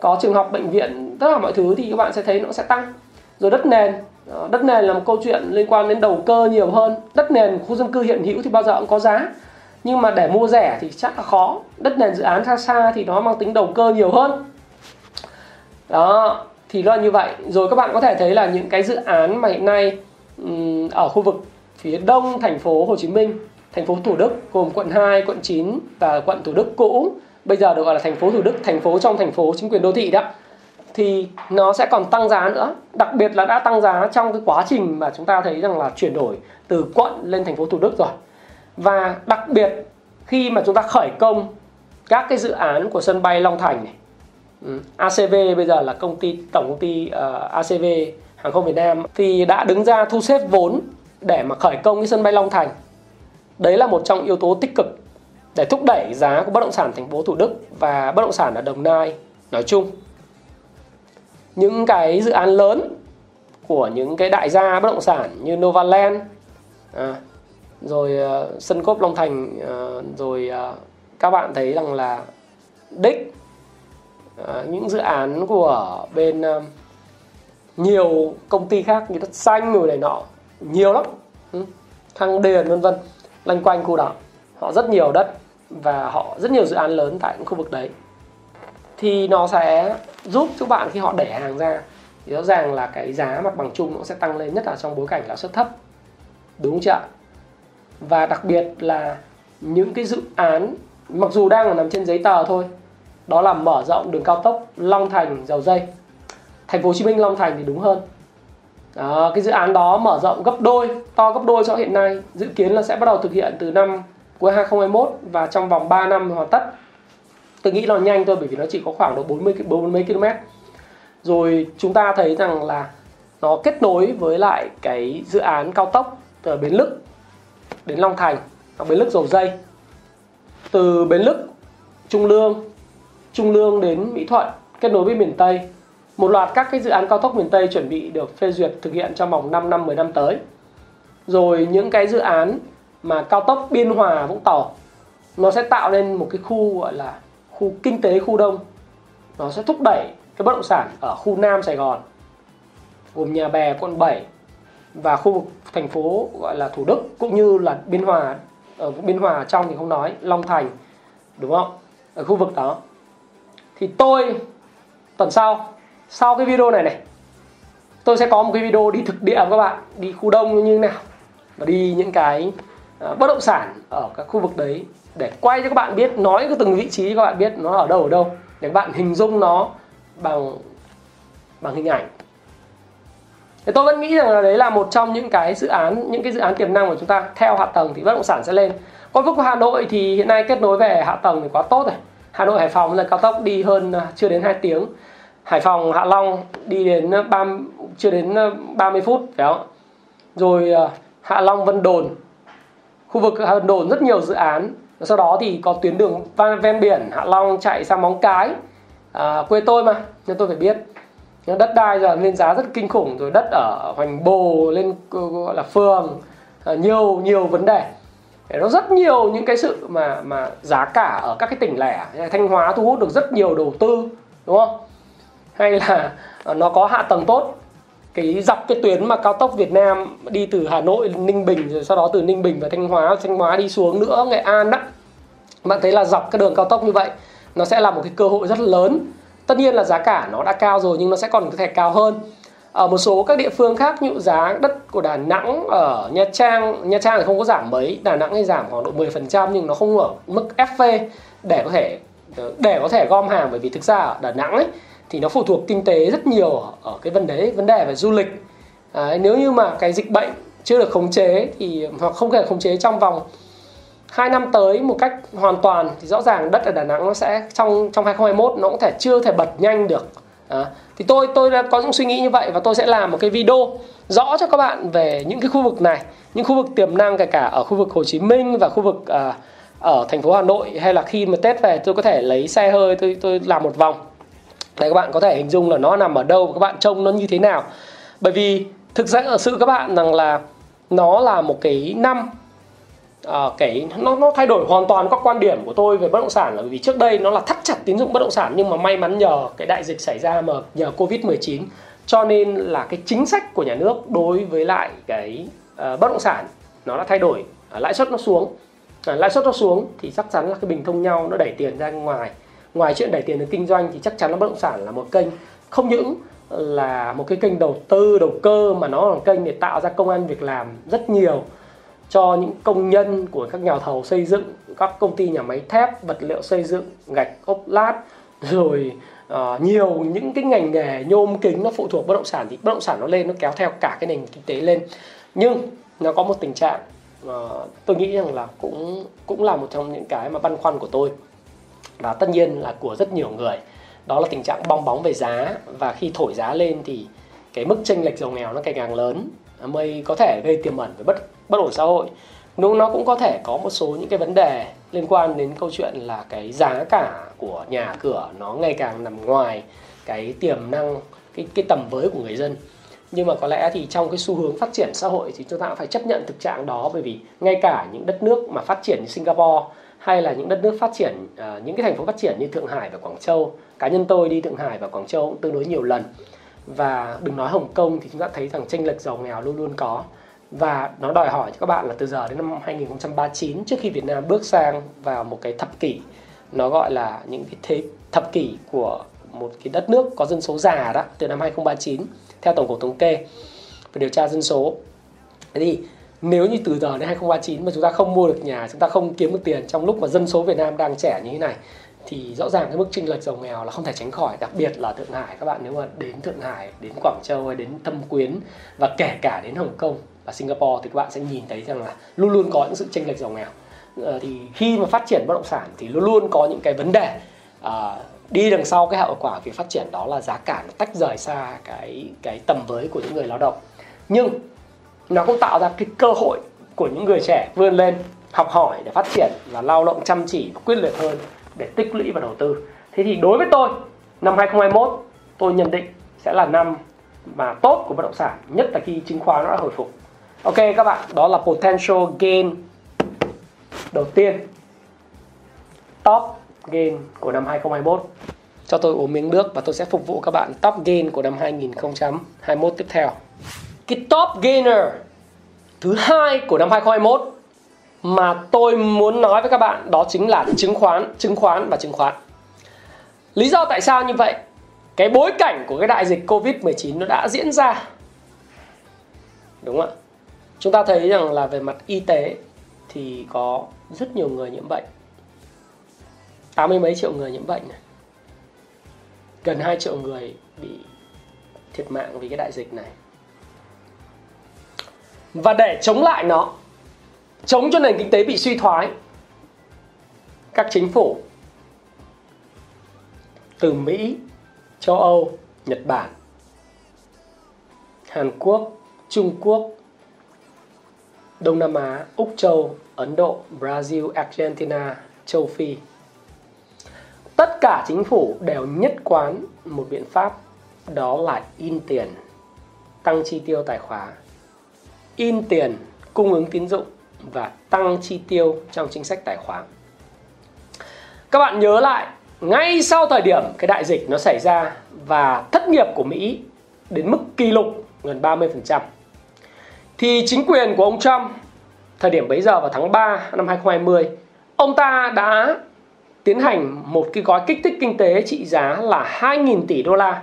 có trường học, bệnh viện, tất cả mọi thứ thì các bạn sẽ thấy nó sẽ tăng. Rồi đất nền là một câu chuyện liên quan đến đầu cơ nhiều hơn. Đất nền khu dân cư hiện hữu thì bao giờ cũng có giá, nhưng mà để mua rẻ thì chắc là khó. Đất nền dự án xa xa thì nó mang tính đầu cơ nhiều hơn. Đó, thì nó là như vậy. Rồi các bạn có thể thấy là những cái dự án mà hiện nay ở khu vực phía đông thành phố Hồ Chí Minh, thành phố Thủ Đức gồm quận 2, quận 9 và quận Thủ Đức cũ, bây giờ được gọi là thành phố Thủ Đức, thành phố trong thành phố chính quyền đô thị đó, thì nó sẽ còn tăng giá nữa. Đặc biệt là đã tăng giá trong cái quá trình mà chúng ta thấy rằng là chuyển đổi từ quận lên thành phố Thủ Đức rồi. Và đặc biệt khi mà chúng ta khởi công các cái dự án của sân bay Long Thành này, ACV bây giờ là tổng công ty ACV Hàng không Việt Nam thì đã đứng ra thu xếp vốn để mà khởi công cái sân bay Long Thành. Đấy là một trong yếu tố tích cực để thúc đẩy giá của bất động sản thành phố Thủ Đức và bất động sản ở Đồng Nai nói chung. Những cái dự án lớn của những cái đại gia bất động sản như Novaland, rồi Sân Cốp Long Thành, rồi các bạn thấy rằng là Đích, những dự án của bên nhiều công ty khác như Đất Xanh rồi này nọ, nhiều lắm, Thăng Điền vân vân, loanh quanh khu đó họ rất nhiều đất và họ rất nhiều dự án lớn tại những khu vực đấy. Thì nó sẽ giúp các bạn khi họ đẩy hàng ra thì rõ ràng là cái giá mặt bằng chung nó sẽ tăng lên, nhất là trong bối cảnh lãi suất thấp, đúng chưa? Và đặc biệt là những cái dự án mặc dù đang nằm trên giấy tờ thôi, đó là mở rộng đường cao tốc Long Thành Dầu Dây, thành phố Hồ Chí Minh Long Thành thì đúng hơn. Đó, cái dự án đó mở rộng gấp đôi, to gấp đôi so hiện nay, dự kiến là sẽ bắt đầu thực hiện từ năm cuối 2021 và trong vòng 3 năm hoàn tất. Tôi nghĩ là nhanh thôi bởi vì nó chỉ có khoảng độ 40 km. Rồi chúng ta thấy rằng là nó kết nối với lại cái dự án cao tốc từ Bến Lức đến Long Thành, Bến Lức Dầu Dây, từ Bến Lức Trung Lương đến Mỹ Thuận, kết nối với miền Tây. Một loạt các cái dự án cao tốc miền Tây chuẩn bị được phê duyệt thực hiện trong vòng 5 năm, 10 năm tới. Rồi những cái dự án mà cao tốc Biên Hòa, Vũng Tàu, nó sẽ tạo nên một cái khu gọi là khu kinh tế khu đông. Nó sẽ thúc đẩy cái bất động sản ở khu Nam Sài Gòn, gồm Nhà Bè, quận 7 và khu vực thành phố gọi là Thủ Đức cũng như là Biên Hòa. Ở Biên Hòa trong thì không nói, Long Thành, đúng không? Ở khu vực đó. Thì tôi tuần sau cái video này tôi sẽ có một cái video đi thực địa các bạn, đi khu đông như thế nào và đi những cái bất động sản ở các khu vực đấy để quay cho các bạn biết, nói cái từng vị trí các bạn biết nó ở đâu để các bạn hình dung nó bằng hình ảnh. Thì tôi vẫn nghĩ rằng là đấy là một trong những cái dự án tiềm năng của chúng ta. Theo hạ tầng thì bất động sản sẽ lên. Còn với Hà Nội thì hiện nay kết nối về hạ tầng thì quá tốt rồi. Hà Nội Hải Phòng là cao tốc đi hơn chưa đến 2 tiếng. Hải Phòng Hạ Long đi đến chưa đến 30 phút phải không? Rồi Hạ Long Vân Đồn. Khu vực Vân Đồn rất nhiều dự án. Sau đó thì có tuyến đường ven biển Hạ Long chạy sang Móng Cái. Quê tôi mà, nên tôi phải biết. Đất đai giờ lên giá rất kinh khủng rồi, đất ở Hoành Bồ lên gọi là Phường, nhiều vấn đề. Nó rất nhiều những cái sự mà giá cả ở các cái tỉnh lẻ. Thanh Hóa thu hút được rất nhiều đầu tư, đúng không? Hay là nó có hạ tầng tốt. Cái dọc cái tuyến mà cao tốc Việt Nam đi từ Hà Nội đến Ninh Bình, rồi sau đó từ Ninh Bình và Thanh Hóa đi xuống nữa Nghệ An đó, bạn thấy là dọc cái đường cao tốc như vậy nó sẽ là một cái cơ hội rất lớn. Tất nhiên là giá cả nó đã cao rồi nhưng nó sẽ còn có thể cao hơn. Ở một số các địa phương khác, như giá đất của Đà Nẵng ở Nha Trang thì không có giảm mấy. Đà Nẵng hay giảm khoảng độ 10% nhưng nó không ở mức FV để có thể để có thể gom hàng, bởi vì thực ra ở Đà Nẵng ấy, thì nó phụ thuộc kinh tế rất nhiều ở cái vấn đề về du lịch. Nếu như mà cái dịch bệnh chưa được khống chế thì hoặc không thể khống chế trong vòng 2 năm tới một cách hoàn toàn thì rõ ràng đất ở Đà Nẵng nó sẽ trong 2021 nó cũng chưa thể bật nhanh được. Thì tôi đã có những suy nghĩ như vậy và tôi sẽ làm một cái video rõ cho các bạn về những cái khu vực này, những khu vực tiềm năng, kể cả ở khu vực Hồ Chí Minh và khu vực ở thành phố Hà Nội, hay là khi mà Tết về tôi có thể lấy xe hơi tôi làm một vòng. Để các bạn có thể hình dung là nó nằm ở đâu và các bạn trông nó như thế nào. Bởi vì thực ra ở sự các bạn rằng là nó là một cái năm nó thay đổi hoàn toàn các quan điểm của tôi về bất động sản, là bởi vì trước đây nó là thắt chặt tín dụng bất động sản, nhưng mà may mắn nhờ cái đại dịch xảy ra, mà nhờ Covid-19, cho nên là cái chính sách của nhà nước đối với lại cái bất động sản nó đã thay đổi, lãi suất nó xuống. Lãi suất nó xuống thì chắc chắn là cái bình thông nhau nó đẩy tiền ra ngoài. Ngoài chuyện đẩy tiền đến kinh doanh thì chắc chắn là bất động sản là một kênh, không những là một cái kênh đầu tư, đầu cơ, mà nó là một kênh để tạo ra công ăn việc làm rất nhiều cho những công nhân của các nhà thầu xây dựng, các công ty nhà máy thép, vật liệu xây dựng, gạch ốp lát, rồi nhiều những cái ngành nghề nhôm kính nó phụ thuộc bất động sản. Thì bất động sản nó lên, nó kéo theo cả cái nền kinh tế lên. Nhưng nó có một tình trạng tôi nghĩ rằng là cũng là một trong những cái mà băn khoăn của tôi, và tất nhiên là của rất nhiều người, đó là tình trạng bong bóng về giá. Và khi thổi giá lên thì cái mức chênh lệch giàu nghèo nó ngày càng lớn, mới có thể gây tiềm ẩn với bất ổn xã hội. Nó cũng có thể có một số những cái vấn đề liên quan đến câu chuyện là cái giá cả của nhà cửa nó ngày càng nằm ngoài cái tiềm năng, cái tầm với của người dân. Nhưng mà có lẽ thì trong cái xu hướng phát triển xã hội thì chúng ta cũng phải chấp nhận thực trạng đó, bởi vì ngay cả những đất nước mà phát triển như Singapore, hay là những đất nước phát triển, những cái thành phố phát triển như Thượng Hải và Quảng Châu. Cá nhân tôi đi Thượng Hải và Quảng Châu cũng tương đối nhiều lần. Và đừng nói Hồng Kông thì chúng ta thấy rằng chênh lệch giàu nghèo luôn luôn có. Và nó đòi hỏi cho các bạn là từ giờ đến năm 2039, trước khi Việt Nam bước sang vào một cái thập kỷ, nó gọi là những cái thập kỷ của một cái đất nước có dân số già đó, từ năm 2039 theo Tổng cục Thống kê và điều tra dân số. Thế thì nếu như từ giờ đến 2039 mà chúng ta không mua được nhà, chúng ta không kiếm được tiền trong lúc mà dân số Việt Nam đang trẻ như thế này, thì rõ ràng cái mức chênh lệch giàu nghèo là không thể tránh khỏi. Đặc biệt là Thượng Hải, các bạn nếu mà đến Thượng Hải, đến Quảng Châu hay đến Thâm Quyến, và kể cả đến Hồng Kông và Singapore, thì các bạn sẽ nhìn thấy rằng là luôn luôn có những sự chênh lệch giàu nghèo. Thì khi mà phát triển bất động sản thì luôn luôn có những cái vấn đề đi đằng sau cái hậu quả việc phát triển, đó là giá cả nó tách rời xa cái tầm với của những người lao động. Nhưng nó cũng tạo ra cái cơ hội của những người trẻ vươn lên, học hỏi để phát triển và lao động chăm chỉ và quyết liệt hơn để tích lũy và đầu tư. Thế thì đối với tôi, năm 2021 tôi nhận định sẽ là năm mà tốt của bất động sản, nhất là khi chứng khoán nó đã hồi phục. Ok các bạn, đó là potential gain đầu tiên, top gain của năm 2021. Cho tôi uống miếng nước và tôi sẽ phục vụ các bạn top gain của năm 2021 tiếp theo. Cái top gainer thứ hai của năm 2021 mà tôi muốn nói với các bạn đó chính là chứng khoán. Lý do tại sao như vậy? Cái bối cảnh của cái đại dịch Covid-19 nó đã diễn ra, đúng không ạ? Chúng ta thấy rằng là về mặt y tế thì có rất nhiều người nhiễm bệnh, 80 mấy triệu người nhiễm bệnh này, gần 2 triệu người bị thiệt mạng vì cái đại dịch này. Và để chống lại nó, chống cho nền kinh tế bị suy thoái, các chính phủ từ Mỹ, châu Âu, Nhật Bản, Hàn Quốc, Trung Quốc, Đông Nam Á, Úc Châu, Ấn Độ, Brazil, Argentina, châu Phi, tất cả chính phủ đều nhất quán một biện pháp, đó là in tiền, tăng chi tiêu tài khóa, in tiền, cung ứng tín dụng và tăng chi tiêu trong chính sách tài khoá. Các bạn nhớ lại, ngay sau thời điểm cái đại dịch nó xảy ra và thất nghiệp của Mỹ đến mức kỷ lục gần 30%, thì chính quyền của ông Trump thời điểm bấy giờ vào tháng 3 năm 2020, ông ta đã tiến hành một cái gói kích thích kinh tế trị giá là 2.000 tỷ đô la.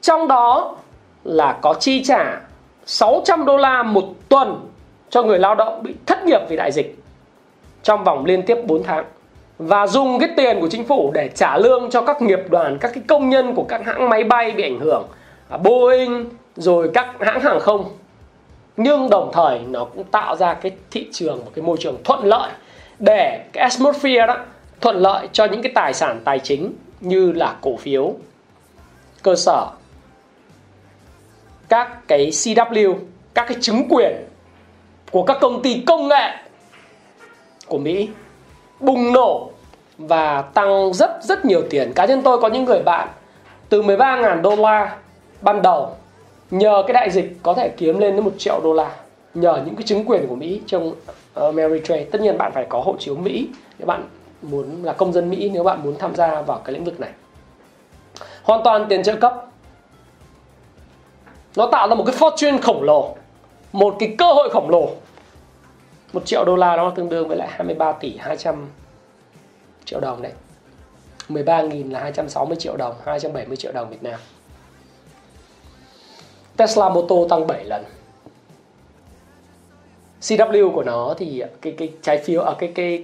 Trong đó là có chi trả $600 một tuần cho người lao động bị thất nghiệp vì đại dịch trong vòng liên tiếp 4 tháng. và dùng cái tiền của chính phủ để trả lương cho các nghiệp đoàn, các cái công nhân của các hãng máy bay bị ảnh hưởng, Boeing rồi các hãng hàng không. Nhưng đồng thời nó cũng tạo ra cái thị trường, một cái môi trường thuận lợi để cái atmosphere đó, thuận lợi cho những cái tài sản tài chính như là cổ phiếu, cơ sở, các cái CW, các cái chứng quyền của các công ty công nghệ của Mỹ bùng nổ và tăng rất nhiều tiền. Cá nhân tôi có những người bạn từ 13.000 đô la ban đầu nhờ cái đại dịch có thể kiếm lên đến 1 triệu đô la nhờ những cái chứng quyền của Mỹ trong Ameritrade. Tất nhiên bạn phải có hộ chiếu Mỹ nếu bạn muốn là công dân Mỹ, nếu bạn muốn tham gia vào cái lĩnh vực này. Hoàn toàn tiền trợ cấp. Nó tạo ra một cái fortune khổng lồ, một cái cơ hội khổng lồ. 1 triệu đô la nó tương đương với lại 23 tỷ 200 triệu đồng đấy. 13.000 là 260 triệu đồng, 270 triệu đồng Việt Nam. Tesla Moto tăng 7 lần. CW của nó thì cái trái phiếu ở cái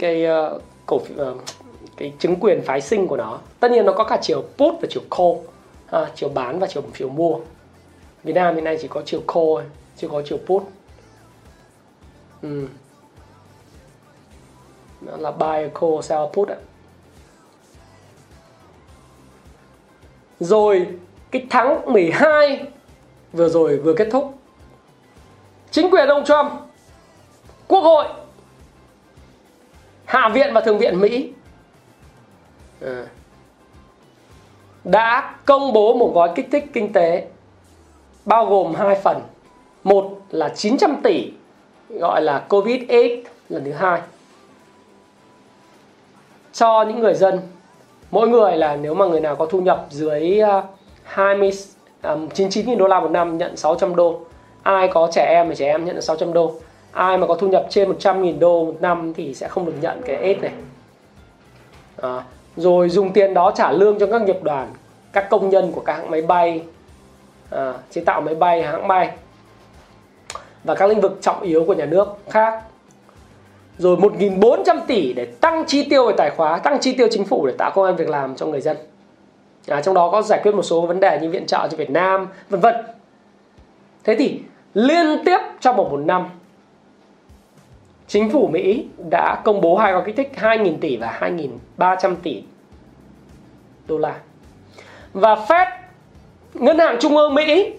cổ phiếu, cái chứng quyền phái sinh của nó. Tất nhiên nó có cả chiều put và chiều call, chiều bán và chiều mua. Việt Nam hiện nay chỉ có chiều call thôi, chưa có chiều put. Nó là buy a call, sell a put ạ. Rồi cái tháng 12 vừa rồi vừa kết thúc, chính quyền ông Trump, Quốc hội, Hạ viện và Thượng viện Mỹ đã công bố một gói kích thích kinh tế bao gồm hai phần. Một là 900 tỷ gọi là COVID-8 lần thứ hai cho những người dân. Mỗi người là nếu mà người nào có thu nhập dưới 99.000 đô la một năm nhận 600 đô. Ai có trẻ em thì trẻ em nhận 600 đô. Ai mà có thu nhập trên 100.000 đô một năm thì sẽ không được nhận cái aid này. Rồi dùng tiền đó trả lương cho các nghiệp đoàn, các công nhân của các hãng máy bay, chế tạo máy bay, hãng bay và các lĩnh vực trọng yếu của nhà nước khác. Rồi 1.400 tỷ để tăng chi tiêu về tài khóa, tăng chi tiêu chính phủ để tạo công an việc làm cho người dân. Trong đó có giải quyết một số vấn đề như viện trợ cho Việt Nam, vân vân. Thế thì liên tiếp trong một năm, chính phủ Mỹ đã công bố hai gói kích thích 2.000 tỷ và 2.300 tỷ đô la. Và Fed, Ngân hàng Trung ương Mỹ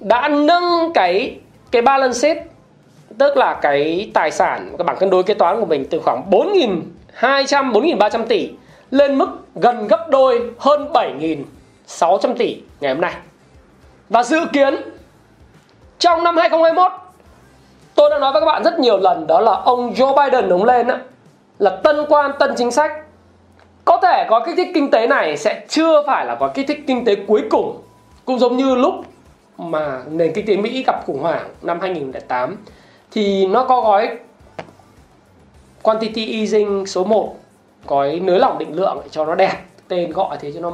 đã nâng cái balance sheet, tức là cái tài sản, cái bảng cân đối kế toán của mình từ khoảng 4.200, 4.300 tỷ lên mức gần gấp đôi, hơn 7.600 tỷ ngày hôm nay. Và dự kiến trong năm 2021, tôi đã nói với các bạn rất nhiều lần, đó là ông Joe Biden ông lên đó, là tân quan, tân chính sách. Có thể gói kích thích kinh tế này sẽ chưa phải là gói kích thích kinh tế cuối cùng. Cũng giống như lúc mà nền kinh tế Mỹ gặp khủng hoảng năm 2008 thì nó có gói Quantitative Easing số 1, gói nới lỏng định lượng để cho nó đẹp, tên gọi thế cho nó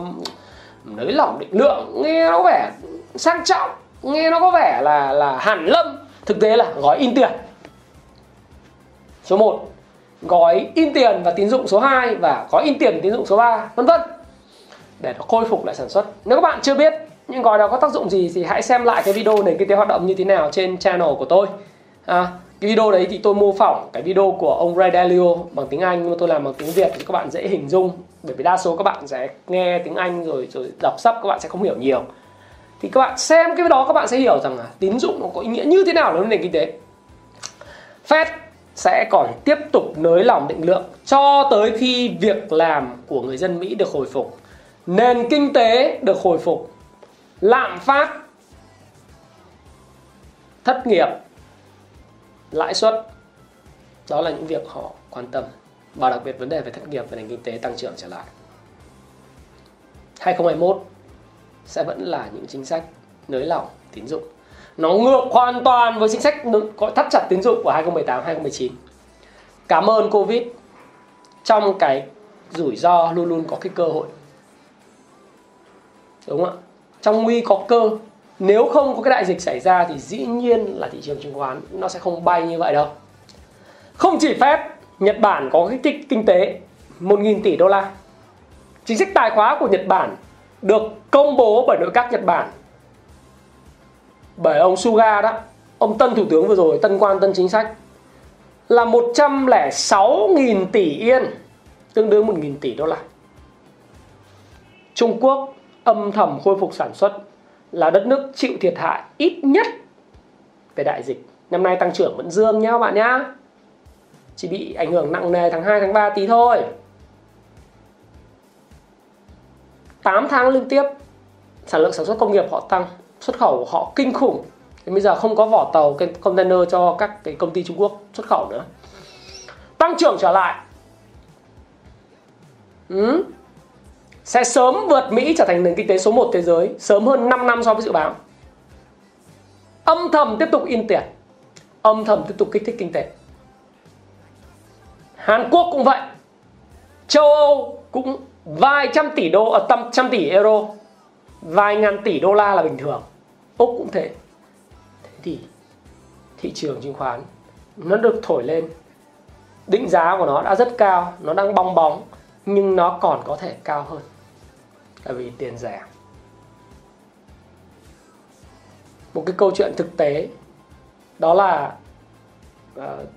nới lỏng định lượng, nghe nó có vẻ sang trọng, nghe nó có vẻ là hàn lâm, thực tế là gói in tiền số 1, gói in tiền và tín dụng số 2 và gói in tiền và tín dụng số 3, vân vân, để nó khôi phục lại sản xuất. Nếu các bạn chưa biết những gói đó có tác dụng gì thì hãy xem lại cái video nền kinh tế hoạt động như thế nào trên channel của tôi. Cái video đấy thì tôi mô phỏng cái video của ông Ray Dalio bằng tiếng Anh, nhưng mà tôi làm bằng tiếng Việt thì các bạn dễ hình dung, bởi vì đa số các bạn sẽ nghe tiếng Anh rồi đọc sub, các bạn sẽ không hiểu nhiều. Thì các bạn xem cái đó các bạn sẽ hiểu rằng là tín dụng nó có ý nghĩa như thế nào đối với nền kinh tế. Fed sẽ còn tiếp tục nới lỏng định lượng cho tới khi việc làm của người dân Mỹ được hồi phục, nền kinh tế được hồi phục, lạm phát, thất nghiệp, lãi suất, đó là những việc họ quan tâm, và đặc biệt vấn đề về thất nghiệp và nền kinh tế tăng trưởng trở lại. 2021 sẽ vẫn là những chính sách nới lỏng tín dụng. Nó ngược hoàn toàn với chính sách thắt chặt tín dụng của 2018-2019. Cảm ơn Covid. Trong cái rủi ro luôn luôn có cái cơ hội. Đúng không ạ? Trong nguy có cơ. Nếu không có cái đại dịch xảy ra thì dĩ nhiên là thị trường chứng khoán nó sẽ không bay như vậy đâu. Không chỉ Fed, Nhật Bản có kích thích kinh tế 1.000 tỷ đô la. Chính sách tài khóa của Nhật Bản được công bố bởi nội các Nhật Bản, bởi ông Suga đó, ông tân thủ tướng vừa rồi, tân quan tân chính sách, là 106.000 tỷ yên, tương đương 1.000 tỷ đô la. Trung Quốc âm thầm khôi phục sản xuất, là đất nước chịu thiệt hại ít nhất về đại dịch. Năm nay tăng trưởng vẫn dương nhá các bạn nhá, chỉ bị ảnh hưởng nặng nề tháng 2, tháng 3 tí thôi. 8 tháng liên tiếp sản lượng sản xuất công nghiệp họ tăng, xuất khẩu của họ kinh khủng. Thế bây giờ không có vỏ tàu, cái container cho các cái công ty Trung Quốc xuất khẩu nữa. Tăng trưởng trở lại. Sẽ sớm vượt Mỹ trở thành nền kinh tế số 1 thế giới, sớm hơn 5 năm so với dự báo. Âm thầm tiếp tục in tiền, âm thầm tiếp tục kích thích kinh tế. Hàn Quốc cũng vậy. Châu Âu cũng vài trăm tỷ đô, tầm trăm tỷ euro, vài ngàn tỷ đô la là bình thường. Úc cũng thế. Thế thì thị trường chứng khoán nó được thổi lên. Định giá của nó đã rất cao, nó đang bong bóng, nhưng nó còn có thể cao hơn, tại vì tiền rẻ. Một cái câu chuyện thực tế đó là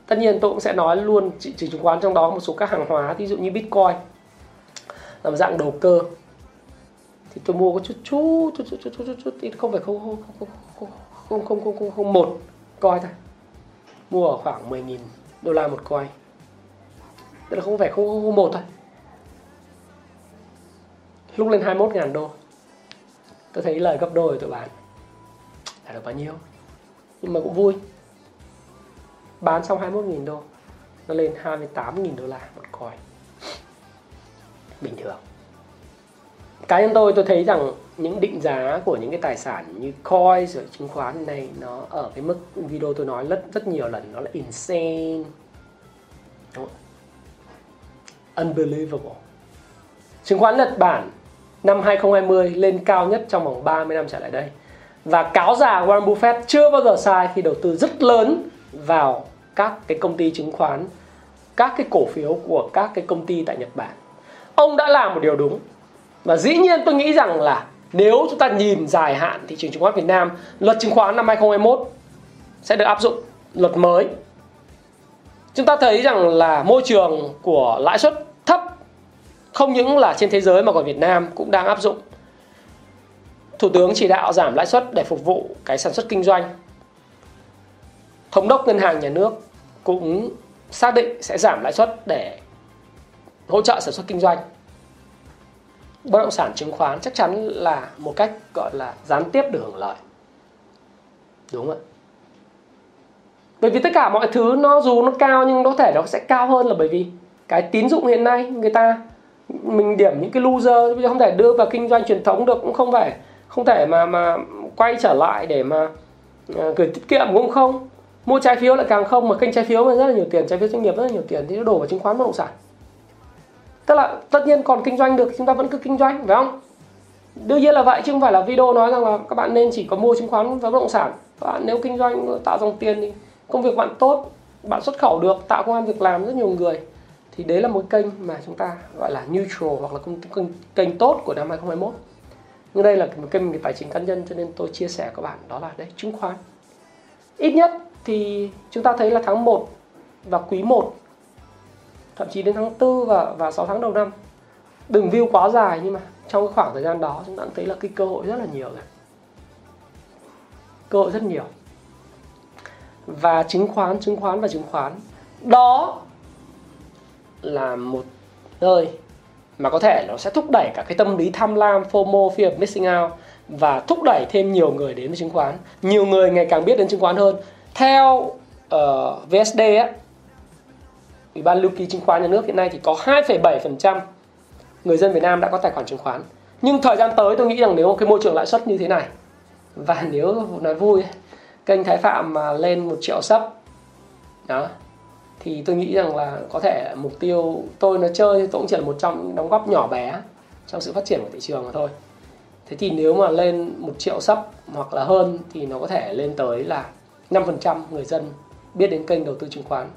tất nhiên tôi cũng sẽ nói luôn thị trường chứng khoán, trong đó một số các hàng hóa, ví dụ như Bitcoin làm dạng đầu cơ, thì tôi mua có chút ít, không phải không một coin thôi, mua ở khoảng 10.000 đô la một coin, tức là không phải không một thôi. Lúc lên 21.000 đô tôi thấy lời gấp đôi rồi, tôi bán là được bao nhiêu, nhưng mà cũng vui. Bán xong 21.000 đô nó lên 28.000 đô la một coin bình thường. Cá nhân tôi thấy rằng những định giá của những cái tài sản như coin rồi chứng khoán này, nó ở cái mức video tôi nói rất nhiều lần, nó là insane, unbelievable. Chứng khoán Nhật Bản năm 2020 lên cao nhất trong vòng 30 năm trở lại đây, và cáo già Warren Buffett chưa bao giờ sai khi đầu tư rất lớn vào các cái công ty chứng khoán, các cái cổ phiếu của các cái công ty tại Nhật Bản. Ông đã làm một điều đúng. Và dĩ nhiên tôi nghĩ rằng là nếu chúng ta nhìn dài hạn thị trường chứng khoán Việt Nam, luật chứng khoán năm 2021 sẽ được áp dụng, luật mới. Chúng ta thấy rằng là môi trường của lãi suất thấp, không những là trên thế giới mà còn Việt Nam cũng đang áp dụng. Thủ tướng chỉ đạo giảm lãi suất để phục vụ cái sản xuất kinh doanh. Thống đốc Ngân hàng Nhà nước cũng xác định sẽ giảm lãi suất để hỗ trợ sản xuất kinh doanh. Bất động sản, chứng khoán chắc chắn là một cách gọi là gián tiếp được hưởng lợi. Đúng ạ. Bởi vì tất cả mọi thứ nó dù nó cao nhưng có thể nó sẽ cao hơn, là bởi vì cái tín dụng hiện nay người ta, mình điểm những cái loser, không thể đưa vào kinh doanh truyền thống được, cũng không thể mà quay trở lại để mà gửi tiết kiệm cũng không. Mua trái phiếu lại càng không, mà kênh trái phiếu rất là nhiều tiền, trái phiếu doanh nghiệp rất là nhiều tiền, thì nó đổ vào chứng khoán, bất động sản. Tức là tất nhiên còn kinh doanh được, chúng ta vẫn cứ kinh doanh, phải không? Đương nhiên là vậy, chứ không phải là video nói rằng là các bạn nên chỉ có mua chứng khoán và bất động sản. Các bạn nếu kinh doanh tạo dòng tiền thì công việc bạn tốt, bạn xuất khẩu được, tạo công an việc làm rất nhiều người, thì đấy là một kênh mà chúng ta gọi là neutral hoặc là kênh tốt của năm 2021. Nhưng đây là một kênh về tài chính cá nhân, cho nên tôi chia sẻ với các bạn đó là đấy, chứng khoán. Ít nhất thì chúng ta thấy là tháng 1 và quý 1, thậm chí đến tháng 4 và 6 tháng đầu năm, đừng view quá dài, nhưng mà trong cái khoảng thời gian đó chúng ta thấy là cái cơ hội rất là nhiều rồi. Cơ hội rất nhiều. Và chứng khoán đó là một nơi mà có thể nó sẽ thúc đẩy cả cái tâm lý tham lam, FOMO, fear of missing out, và thúc đẩy thêm nhiều người đến với chứng khoán. Nhiều người ngày càng biết đến chứng khoán hơn. Theo VSD ấy, Ủy ban lưu ký chứng khoán nhà nước hiện nay thì có 2,7% người dân Việt Nam đã có tài khoản chứng khoán. Nhưng thời gian tới tôi nghĩ rằng nếu cái môi trường lãi suất như thế này, và nếu nói vui kênh Thái Phạm mà lên 1 triệu sub đó, thì tôi nghĩ rằng là có thể mục tiêu tôi nó chơi, tôi cũng chỉ là một trong những đóng góp nhỏ bé trong sự phát triển của thị trường mà thôi. Thế thì nếu mà lên 1 triệu sub hoặc là hơn thì nó có thể lên tới là 5% người dân biết đến kênh đầu tư chứng khoán.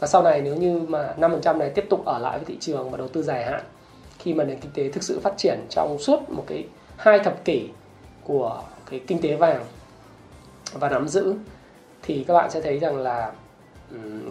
Và sau này nếu như mà 5% này tiếp tục ở lại với thị trường và đầu tư dài hạn, khi mà nền kinh tế thực sự phát triển trong suốt một cái 2 thập kỷ của cái kinh tế vàng và nắm giữ, thì các bạn sẽ thấy rằng là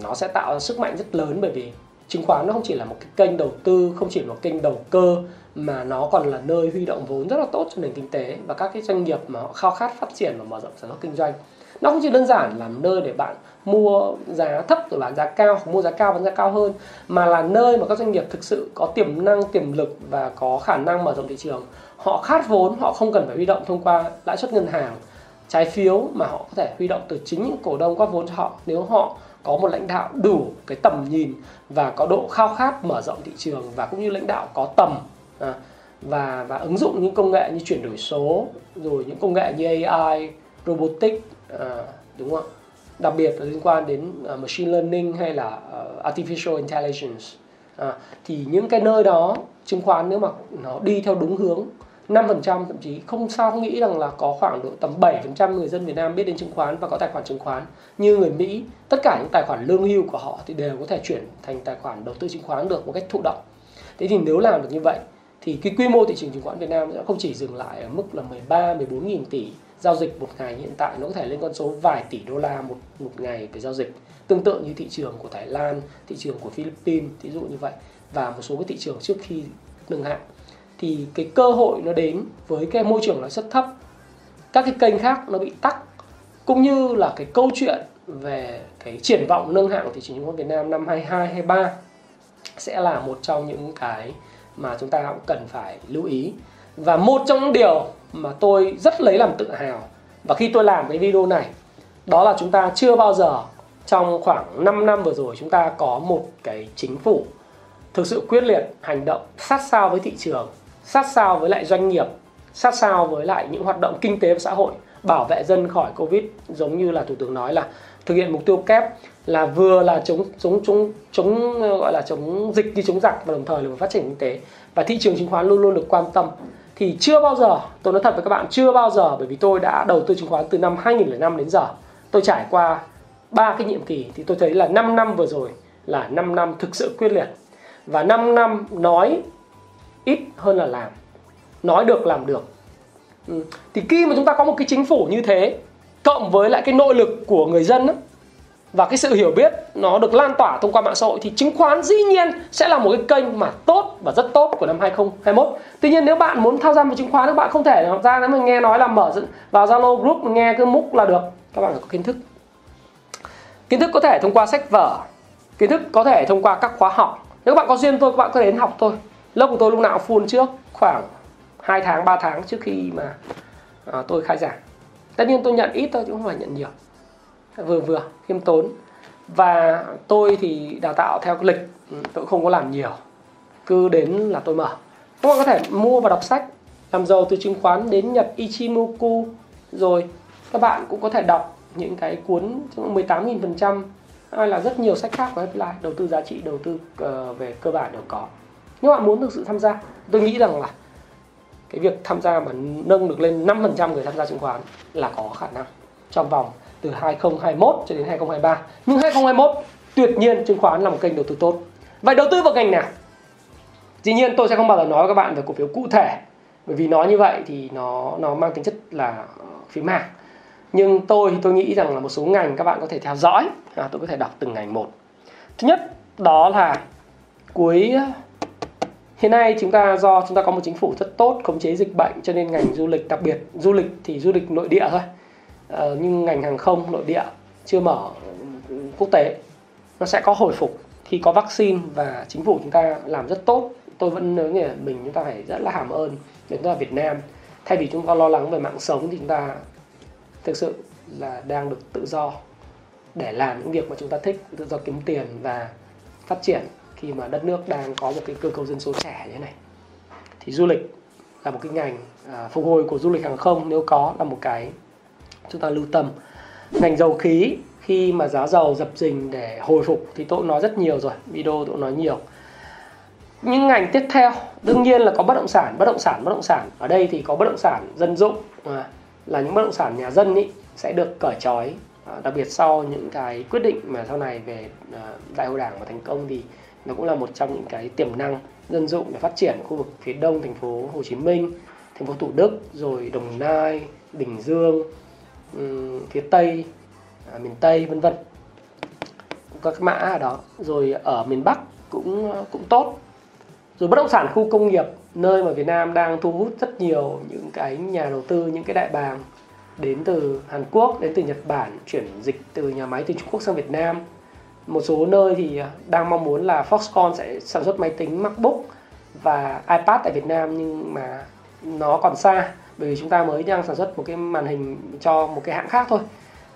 nó sẽ tạo ra sức mạnh rất lớn, bởi vì chứng khoán nó không chỉ là một cái kênh đầu tư, không chỉ là một kênh đầu cơ, mà nó còn là nơi huy động vốn rất là tốt cho nền kinh tế và các cái doanh nghiệp mà họ khao khát phát triển và mở rộng sản xuất kinh doanh. Nó không chỉ đơn giản là nơi để bạn mua giá thấp rồi bán giá cao, mua giá cao bán giá cao hơn, mà là nơi mà các doanh nghiệp thực sự có tiềm năng, tiềm lực và có khả năng mở rộng thị trường. Họ khát vốn, họ không cần phải huy động thông qua lãi suất ngân hàng, trái phiếu, mà họ có thể huy động từ chính những cổ đông góp vốn cho họ, nếu họ có một lãnh đạo đủ cái tầm nhìn và có độ khao khát mở rộng thị trường, và cũng như lãnh đạo có tầm và ứng dụng những công nghệ như chuyển đổi số, rồi những công nghệ như AI, robotics, đúng không? Đặc biệt là liên quan đến machine learning hay là artificial intelligence. Thì những cái nơi đó, chứng khoán nếu mà nó đi theo đúng hướng, 5%, thậm chí không sao nghĩ rằng là có khoảng độ tầm 7% người dân Việt Nam biết đến chứng khoán và có tài khoản chứng khoán. Như người Mỹ, tất cả những tài khoản lương hưu của họ thì đều có thể chuyển thành tài khoản đầu tư chứng khoán được một cách thụ động. Thế thì nếu làm được như vậy thì cái quy mô thị trường chứng khoán Việt Nam sẽ không chỉ dừng lại ở mức là 13-14 nghìn tỷ giao dịch một ngày hiện tại, nó có thể lên con số vài tỷ đô la một ngày về giao dịch, tương tự như thị trường của Thái Lan, thị trường của Philippines, thí dụ như vậy, và một số cái thị trường trước khi nâng hạng. Thì cái cơ hội nó đến với cái môi trường lãi suất thấp, các cái kênh khác nó bị tắc, cũng như là cái câu chuyện về cái triển vọng nâng hạng của thị trường chứng khoán Việt Nam năm 2022-2023 sẽ là một trong những cái mà chúng ta cũng cần phải lưu ý. Và một trong những điều mà tôi rất lấy làm tự hào và khi tôi làm cái video này, đó là chúng ta chưa bao giờ trong khoảng 5 năm vừa rồi chúng ta có một cái chính phủ thực sự quyết liệt, hành động sát sao với thị trường, sát sao với lại doanh nghiệp, sát sao với lại những hoạt động kinh tế và xã hội, bảo vệ dân khỏi Covid, giống như là Thủ tướng nói là thực hiện mục tiêu kép là vừa là chống gọi là chống dịch như chống giặc, và đồng thời là phát triển kinh tế, và thị trường chứng khoán luôn luôn được quan tâm. Thì chưa bao giờ, tôi nói thật với các bạn, chưa bao giờ, bởi vì tôi đã đầu tư chứng khoán từ năm 2005 đến giờ, tôi trải qua 3 cái nhiệm kỳ, thì tôi thấy là 5 năm vừa rồi là 5 năm thực sự quyết liệt, và 5 năm nói ít hơn là làm, nói được làm được. Thì khi mà chúng ta có một cái chính phủ như thế, cộng với lại cái nội lực của người dân đó, và cái sự hiểu biết nó được lan tỏa thông qua mạng xã hội, thì chứng khoán dĩ nhiên sẽ là một cái kênh mà tốt và rất tốt của năm 2021. Tuy nhiên nếu bạn muốn tham gia vào chứng khoán, các bạn không thể ra nếu mình nghe nói là mở vào Zalo group nghe cứ múc là được. Các bạn phải có kiến thức. Kiến thức có thể thông qua sách vở, kiến thức có thể thông qua các khóa học. Nếu các bạn có duyên tôi, các bạn có thể đến học tôi. Lớp của tôi lúc nào full trước khoảng 2 tháng 3 tháng trước khi mà tôi khai giảng. Tất nhiên tôi nhận ít thôi chứ không phải nhận nhiều, vừa khiêm tốn, và tôi thì đào tạo theo cái lịch, tôi không có làm nhiều, cứ đến là tôi mở. Các bạn có thể mua và đọc sách Làm Giàu Từ Chứng Khoán đến Nhật Ichimoku, rồi các bạn cũng có thể đọc những cái cuốn 18.000% hay là rất nhiều sách khác của Headline, đầu tư giá trị, đầu tư về cơ bản đều có. Nếu bạn muốn thực sự tham gia, tôi nghĩ rằng là cái việc tham gia mà nâng được lên 5% người tham gia chứng khoán là có khả năng trong vòng từ 2021 cho đến 2023. Nhưng 2021 tuyệt nhiên chứng khoán là một kênh đầu tư tốt. Vậy đầu tư vào ngành nào? Dĩ nhiên tôi sẽ không bao giờ nói với các bạn về cổ phiếu cụ thể, bởi vì nói như vậy thì nó mang tính chất là phím hàng. Nhưng tôi nghĩ rằng là một số ngành các bạn có thể theo dõi, tôi có thể đọc từng ngành một. Thứ nhất đó là hiện nay do chúng ta có một chính phủ rất tốt khống chế dịch bệnh, cho nên ngành du lịch, đặc biệt du lịch thì du lịch nội địa thôi. Nhưng ngành hàng không nội địa chưa mở quốc tế, nó sẽ có hồi phục khi có vaccine, và chính phủ chúng ta làm rất tốt. Tôi vẫn nhớ như mình, chúng ta phải rất là cảm ơn đến chúng ta Việt Nam. Thay vì chúng ta lo lắng về mạng sống thì chúng ta thực sự là đang được tự do để làm những việc mà chúng ta thích, tự do kiếm tiền và phát triển khi mà đất nước đang có một cái cơ cấu dân số trẻ như thế này. Thì du lịch là một cái ngành, phục hồi của du lịch hàng không nếu có là một cái chúng ta lưu tâm. Ngành dầu khí, khi mà giá dầu dập dình để hồi phục thì tôi cũng nói rất nhiều rồi, video tôi nói nhiều. Những ngành tiếp theo đương nhiên là có bất động sản. Ở đây thì có bất động sản dân dụng, là những bất động sản nhà dân ý, sẽ được cởi trói Đặc biệt sau những cái quyết định mà sau này về đại hội đảng và thành công thì nó cũng là một trong những cái tiềm năng dân dụng để phát triển khu vực phía đông thành phố Hồ Chí Minh, thành phố Thủ Đức, rồi Đồng Nai, Bình Dương, phía Tây, miền Tây vân vân. Các mã ở đó, rồi ở miền Bắc cũng tốt. Rồi bất động sản khu công nghiệp, nơi mà Việt Nam đang thu hút rất nhiều những cái nhà đầu tư, những cái đại bàng đến từ Hàn Quốc, đến từ Nhật Bản, chuyển dịch từ nhà máy từ Trung Quốc sang Việt Nam. Một số nơi thì đang mong muốn là Foxconn sẽ sản xuất máy tính MacBook và iPad tại Việt Nam, nhưng mà nó còn xa, bởi vì chúng ta mới đang sản xuất một cái màn hình cho một cái hãng khác thôi,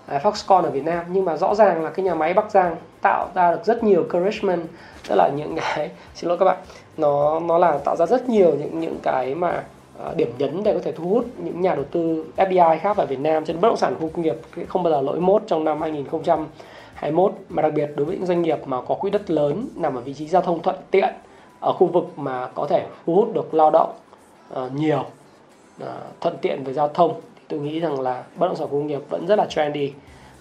Foxconn ở Việt Nam. Nhưng mà rõ ràng là cái nhà máy Bắc Giang tạo ra được rất nhiều encouragement, tức là những cái, xin lỗi các bạn, nó là tạo ra rất nhiều những cái mà điểm nhấn để có thể thu hút những nhà đầu tư FDI khác vào Việt Nam. Trên bất động sản khu công nghiệp không bao giờ lỗi mốt trong năm 2021, mà đặc biệt đối với những doanh nghiệp mà có quỹ đất lớn nằm ở vị trí giao thông thuận tiện, ở khu vực mà có thể thu hút được lao động nhiều, thuận tiện về giao thông. Tôi nghĩ rằng là bất động sản công nghiệp vẫn rất là trendy,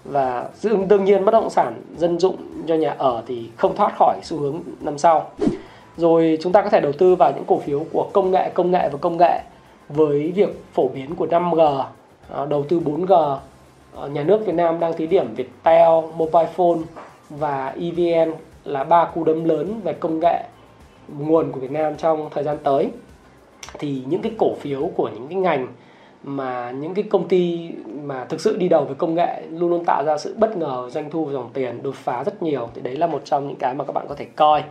và đương nhiên bất động sản dân dụng cho nhà ở thì không thoát khỏi xu hướng năm sau. Rồi chúng ta có thể đầu tư vào những cổ phiếu của công nghệ, với việc phổ biến của 5G, đầu tư 4G. Nhà nước Việt Nam đang thí điểm Viettel, Mobile Phone và EVN là 3 cú đấm lớn về công nghệ nguồn của Việt Nam trong thời gian tới. Thì những cái cổ phiếu của những cái ngành mà những cái công ty mà thực sự đi đầu với công nghệ luôn luôn tạo ra sự bất ngờ doanh thu, dòng tiền đột phá rất nhiều, thì đấy là một trong những cái mà các bạn có thể coi.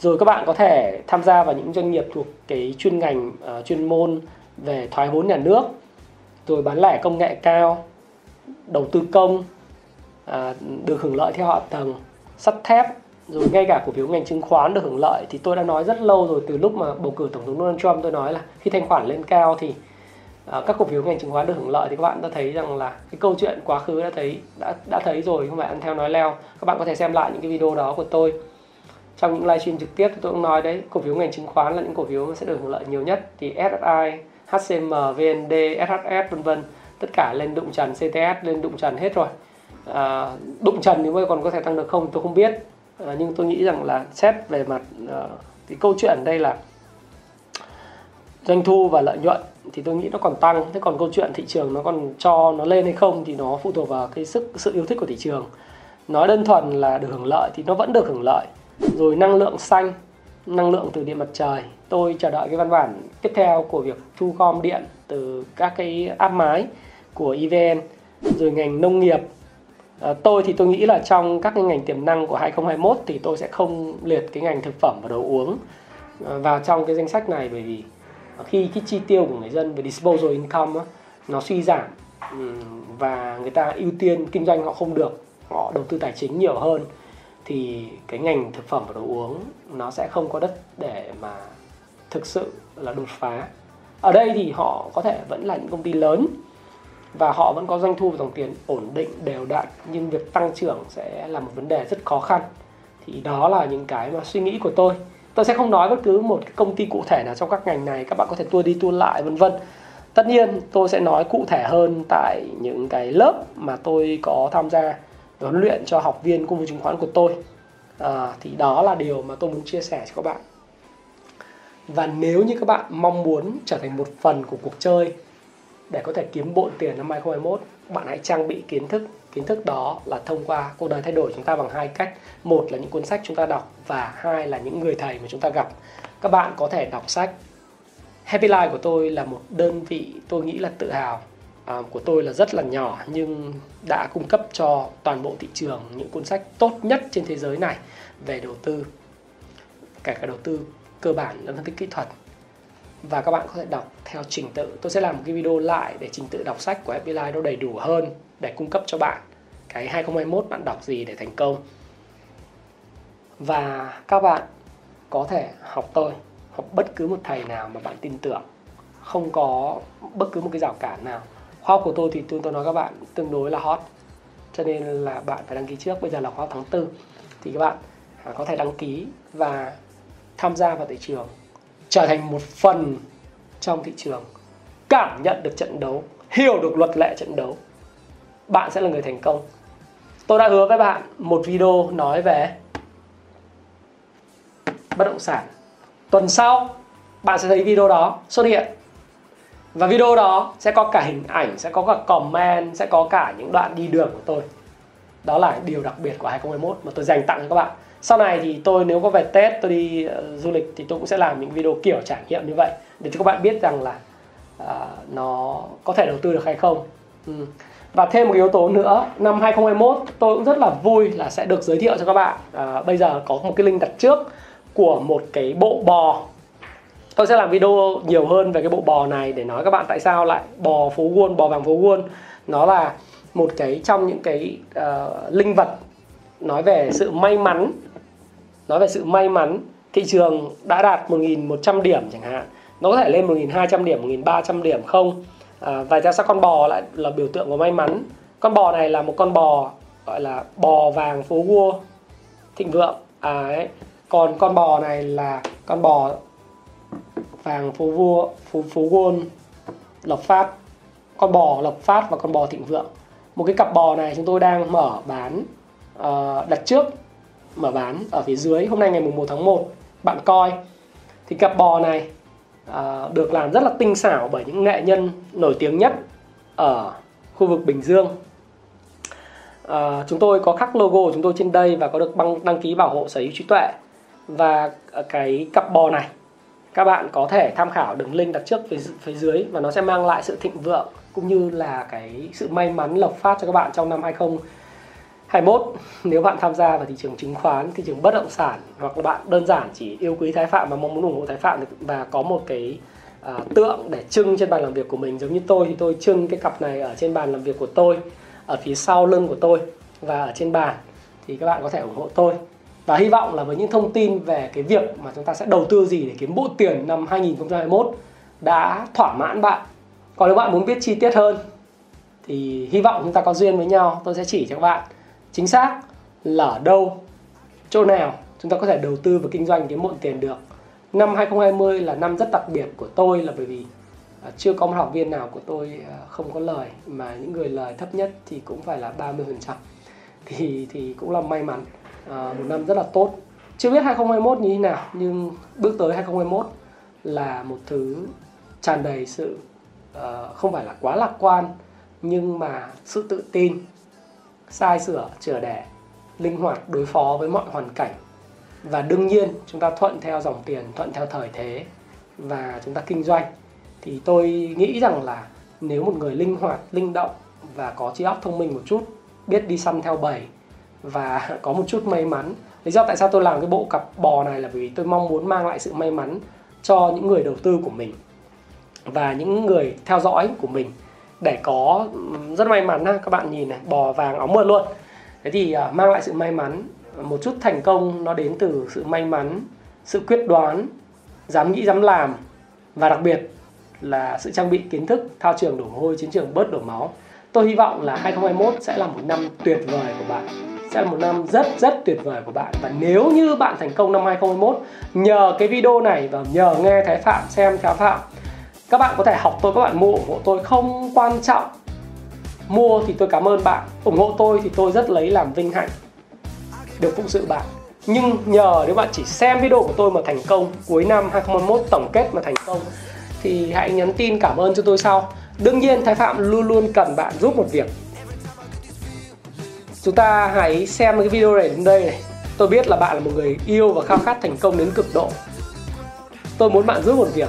Rồi các bạn có thể tham gia vào những doanh nghiệp thuộc cái chuyên ngành chuyên môn về thoái vốn nhà nước, rồi bán lẻ công nghệ cao, đầu tư công, được hưởng lợi theo hạ tầng, sắt thép, rồi ngay cả cổ phiếu ngành chứng khoán được hưởng lợi. Thì tôi đã nói rất lâu rồi, từ lúc mà bầu cử Tổng thống Donald Trump, tôi nói là khi thanh khoản lên cao thì các cổ phiếu ngành chứng khoán được hưởng lợi. Thì các bạn đã thấy rằng là cái câu chuyện quá khứ đã thấy rồi, không phải ăn theo nói leo. Các bạn có thể xem lại những cái video đó của tôi. Trong những livestream trực tiếp tôi cũng nói đấy, cổ phiếu ngành chứng khoán là những cổ phiếu sẽ được hưởng lợi nhiều nhất. Thì SSI, HCM, VND, SHS vân vân, tất cả lên đụng trần, CTS lên đụng trần hết rồi. Đụng trần thì mới còn có thể tăng được không tôi không biết, nhưng tôi nghĩ rằng là xét về mặt cái câu chuyện đây là doanh thu và lợi nhuận thì tôi nghĩ nó còn tăng. Thế còn câu chuyện thị trường nó còn cho nó lên hay không thì nó phụ thuộc vào cái sự yêu thích của thị trường. Nói đơn thuần là được hưởng lợi thì nó vẫn được hưởng lợi. Rồi năng lượng xanh, năng lượng từ điện mặt trời, tôi chờ đợi cái văn bản tiếp theo của việc thu gom điện từ các cái áp mái của EVN. Rồi ngành nông nghiệp, tôi nghĩ là trong các cái ngành tiềm năng của 2021 thì tôi sẽ không liệt cái ngành thực phẩm và đồ uống vào trong cái danh sách này, bởi vì khi cái chi tiêu của người dân về disposable income nó suy giảm và người ta ưu tiên kinh doanh họ không được, họ đầu tư tài chính nhiều hơn, thì cái ngành thực phẩm và đồ uống nó sẽ không có đất để mà thực sự là đột phá. Ở đây thì họ có thể vẫn là những công ty lớn và họ vẫn có doanh thu và dòng tiền ổn định đều đặn, nhưng việc tăng trưởng sẽ là một vấn đề rất khó khăn. Thì đó là những cái mà suy nghĩ của tôi. Tôi sẽ không nói bất cứ một cái công ty cụ thể nào trong các ngành này, các bạn có thể tua đi tua lại vân vân. Tất nhiên tôi sẽ nói cụ thể hơn tại những cái lớp mà tôi có tham gia huấn luyện cho học viên công việc chứng khoán của tôi. Thì đó là điều mà tôi muốn chia sẻ cho các bạn. Và nếu như các bạn mong muốn trở thành một phần của cuộc chơi để có thể kiếm bộn tiền năm 2021, bạn hãy trang bị kiến thức. Kiến thức đó là thông qua cuộc đời thay đổi chúng ta bằng hai cách. Một là những cuốn sách chúng ta đọc, và hai là những người thầy mà chúng ta gặp. Các bạn có thể đọc sách. Happy Life của tôi là một đơn vị tôi nghĩ là tự hào của tôi, là rất là nhỏ nhưng đã cung cấp cho toàn bộ thị trường những cuốn sách tốt nhất trên thế giới này về đầu tư, kể cả đầu tư cơ bản lẫn phân tích kỹ thuật. Và các bạn có thể đọc theo trình tự. Tôi sẽ làm một cái video lại để trình tự đọc sách của Happy Life nó đầy đủ hơn, để cung cấp cho bạn cái 2021 bạn đọc gì để thành công. Và các bạn có thể học tôi, học bất cứ một thầy nào mà bạn tin tưởng, không có bất cứ một cái rào cản nào. Khóa học của tôi thì tôi nói các bạn tương đối là hot, cho nên là bạn phải đăng ký trước. Bây giờ là khóa học tháng 4, thì các bạn có thể đăng ký và tham gia vào thị trường, trở thành một phần trong thị trường, cảm nhận được trận đấu, hiểu được luật lệ trận đấu. Bạn sẽ là người thành công. Tôi đã hứa với bạn một video nói về bất động sản. Tuần sau bạn sẽ thấy video đó xuất hiện. Và video đó sẽ có cả hình ảnh, sẽ có cả comment, sẽ có cả những đoạn đi đường của tôi. Đó là điều đặc biệt của 2021 mà tôi dành tặng cho các bạn. Sau này thì tôi nếu có về Tết, tôi đi du lịch thì tôi cũng sẽ làm những video kiểu trải nghiệm như vậy để cho các bạn biết rằng là nó có thể đầu tư được hay không. Và thêm một yếu tố nữa, năm 2021 tôi cũng rất là vui là sẽ được giới thiệu cho các bạn. Bây giờ có một cái link đặt trước của một cái bộ bò. Tôi sẽ làm video nhiều hơn về cái bộ bò này để nói các bạn tại sao lại bò phố Wall, bò vàng phố Wall. Nó là một cái trong những cái linh vật nói về sự may mắn. Nói về sự may mắn, thị trường đã đạt 1.100 điểm chẳng hạn, nó có thể lên 1.200 điểm, 1.300 điểm không. Và tại sao con bò lại là biểu tượng của may mắn? Con bò này là một con bò gọi là bò vàng phố Wall thịnh vượng. Ấy. Còn con bò này là con bò vàng phố Wall, phố Wall Lộc Phát. Con bò Lộc Phát và con bò thịnh vượng. Một cái cặp bò này chúng tôi đang mở bán, đặt trước, mở bán ở phía dưới. Hôm nay ngày 1 tháng 1, bạn coi. Thì cặp bò này được làm rất là tinh xảo bởi những nghệ nhân nổi tiếng nhất ở khu vực Bình Dương. Chúng tôi có khắc logo của chúng tôi trên đây và có được đăng ký bảo hộ sở hữu trí tuệ. Và cái cặp bò này các bạn có thể tham khảo đường link đặt trước phía dưới, và nó sẽ mang lại sự thịnh vượng cũng như là cái sự may mắn lộc phát cho các bạn trong năm 2021. Nếu bạn tham gia vào thị trường chứng khoán, thị trường bất động sản, hoặc là bạn đơn giản chỉ yêu quý Thái Phạm và mong muốn ủng hộ Thái Phạm và có một cái tượng để trưng trên bàn làm việc của mình, giống như tôi thì tôi trưng cái cặp này ở trên bàn làm việc của tôi, ở phía sau lưng của tôi và ở trên bàn, thì các bạn có thể ủng hộ tôi. Và hy vọng là với những thông tin về cái việc mà chúng ta sẽ đầu tư gì để kiếm bộ tiền năm 2021 đã thỏa mãn bạn. Còn nếu bạn muốn biết chi tiết hơn thì hy vọng chúng ta có duyên với nhau, tôi sẽ chỉ cho các bạn chính xác là ở đâu, chỗ nào chúng ta có thể đầu tư và kinh doanh kiếm bộ tiền được. Năm 2020 là năm rất đặc biệt của tôi là bởi vì chưa có một học viên nào của tôi không có lời, mà những người lời thấp nhất thì cũng phải là 30%. Thì cũng là may mắn. Một năm rất là tốt. Chưa biết 2021 như thế nào, nhưng bước tới 2021 là một thứ tràn đầy sự không phải là quá lạc quan, nhưng mà sự tự tin, sai sửa, chữa đẻ, linh hoạt đối phó với mọi hoàn cảnh. Và đương nhiên chúng ta thuận theo dòng tiền, thuận theo thời thế và chúng ta kinh doanh. Thì tôi nghĩ rằng là nếu một người linh hoạt, linh động và có trí óc thông minh một chút, biết đi săn theo bầy và có một chút may mắn. Lý do tại sao tôi làm cái bộ cặp bò này là vì tôi mong muốn mang lại sự may mắn cho những người đầu tư của mình và những người theo dõi của mình để có rất may mắn ha. Các bạn nhìn này, bò vàng óng mượt luôn. Thế thì mang lại sự may mắn. Một chút thành công nó đến từ sự may mắn, sự quyết đoán, dám nghĩ dám làm, và đặc biệt là sự trang bị kiến thức, thao trường đổ mồ hôi, chiến trường bớt đổ máu. Tôi hy vọng là 2021 sẽ là một năm tuyệt vời của bạn. Sẽ là một năm rất tuyệt vời của bạn. Và nếu như bạn thành công năm 2021 nhờ cái video này và nhờ nghe Thái Phạm, xem Thái Phạm, các bạn có thể học tôi, các bạn mua ủng hộ tôi không quan trọng. Mua thì tôi cảm ơn bạn, ủng hộ tôi thì tôi rất lấy làm vinh hạnh được phụng sự bạn. Nhưng nhờ nếu bạn chỉ xem video của tôi mà thành công cuối năm 2021, tổng kết mà thành công, thì hãy nhắn tin cảm ơn cho tôi sau. Đương nhiên Thái Phạm luôn luôn cần bạn giúp một việc. Chúng ta hãy xem cái video này đến đây này. Tôi biết là bạn là một người yêu và khao khát thành công đến cực độ. Tôi muốn bạn giúp một việc.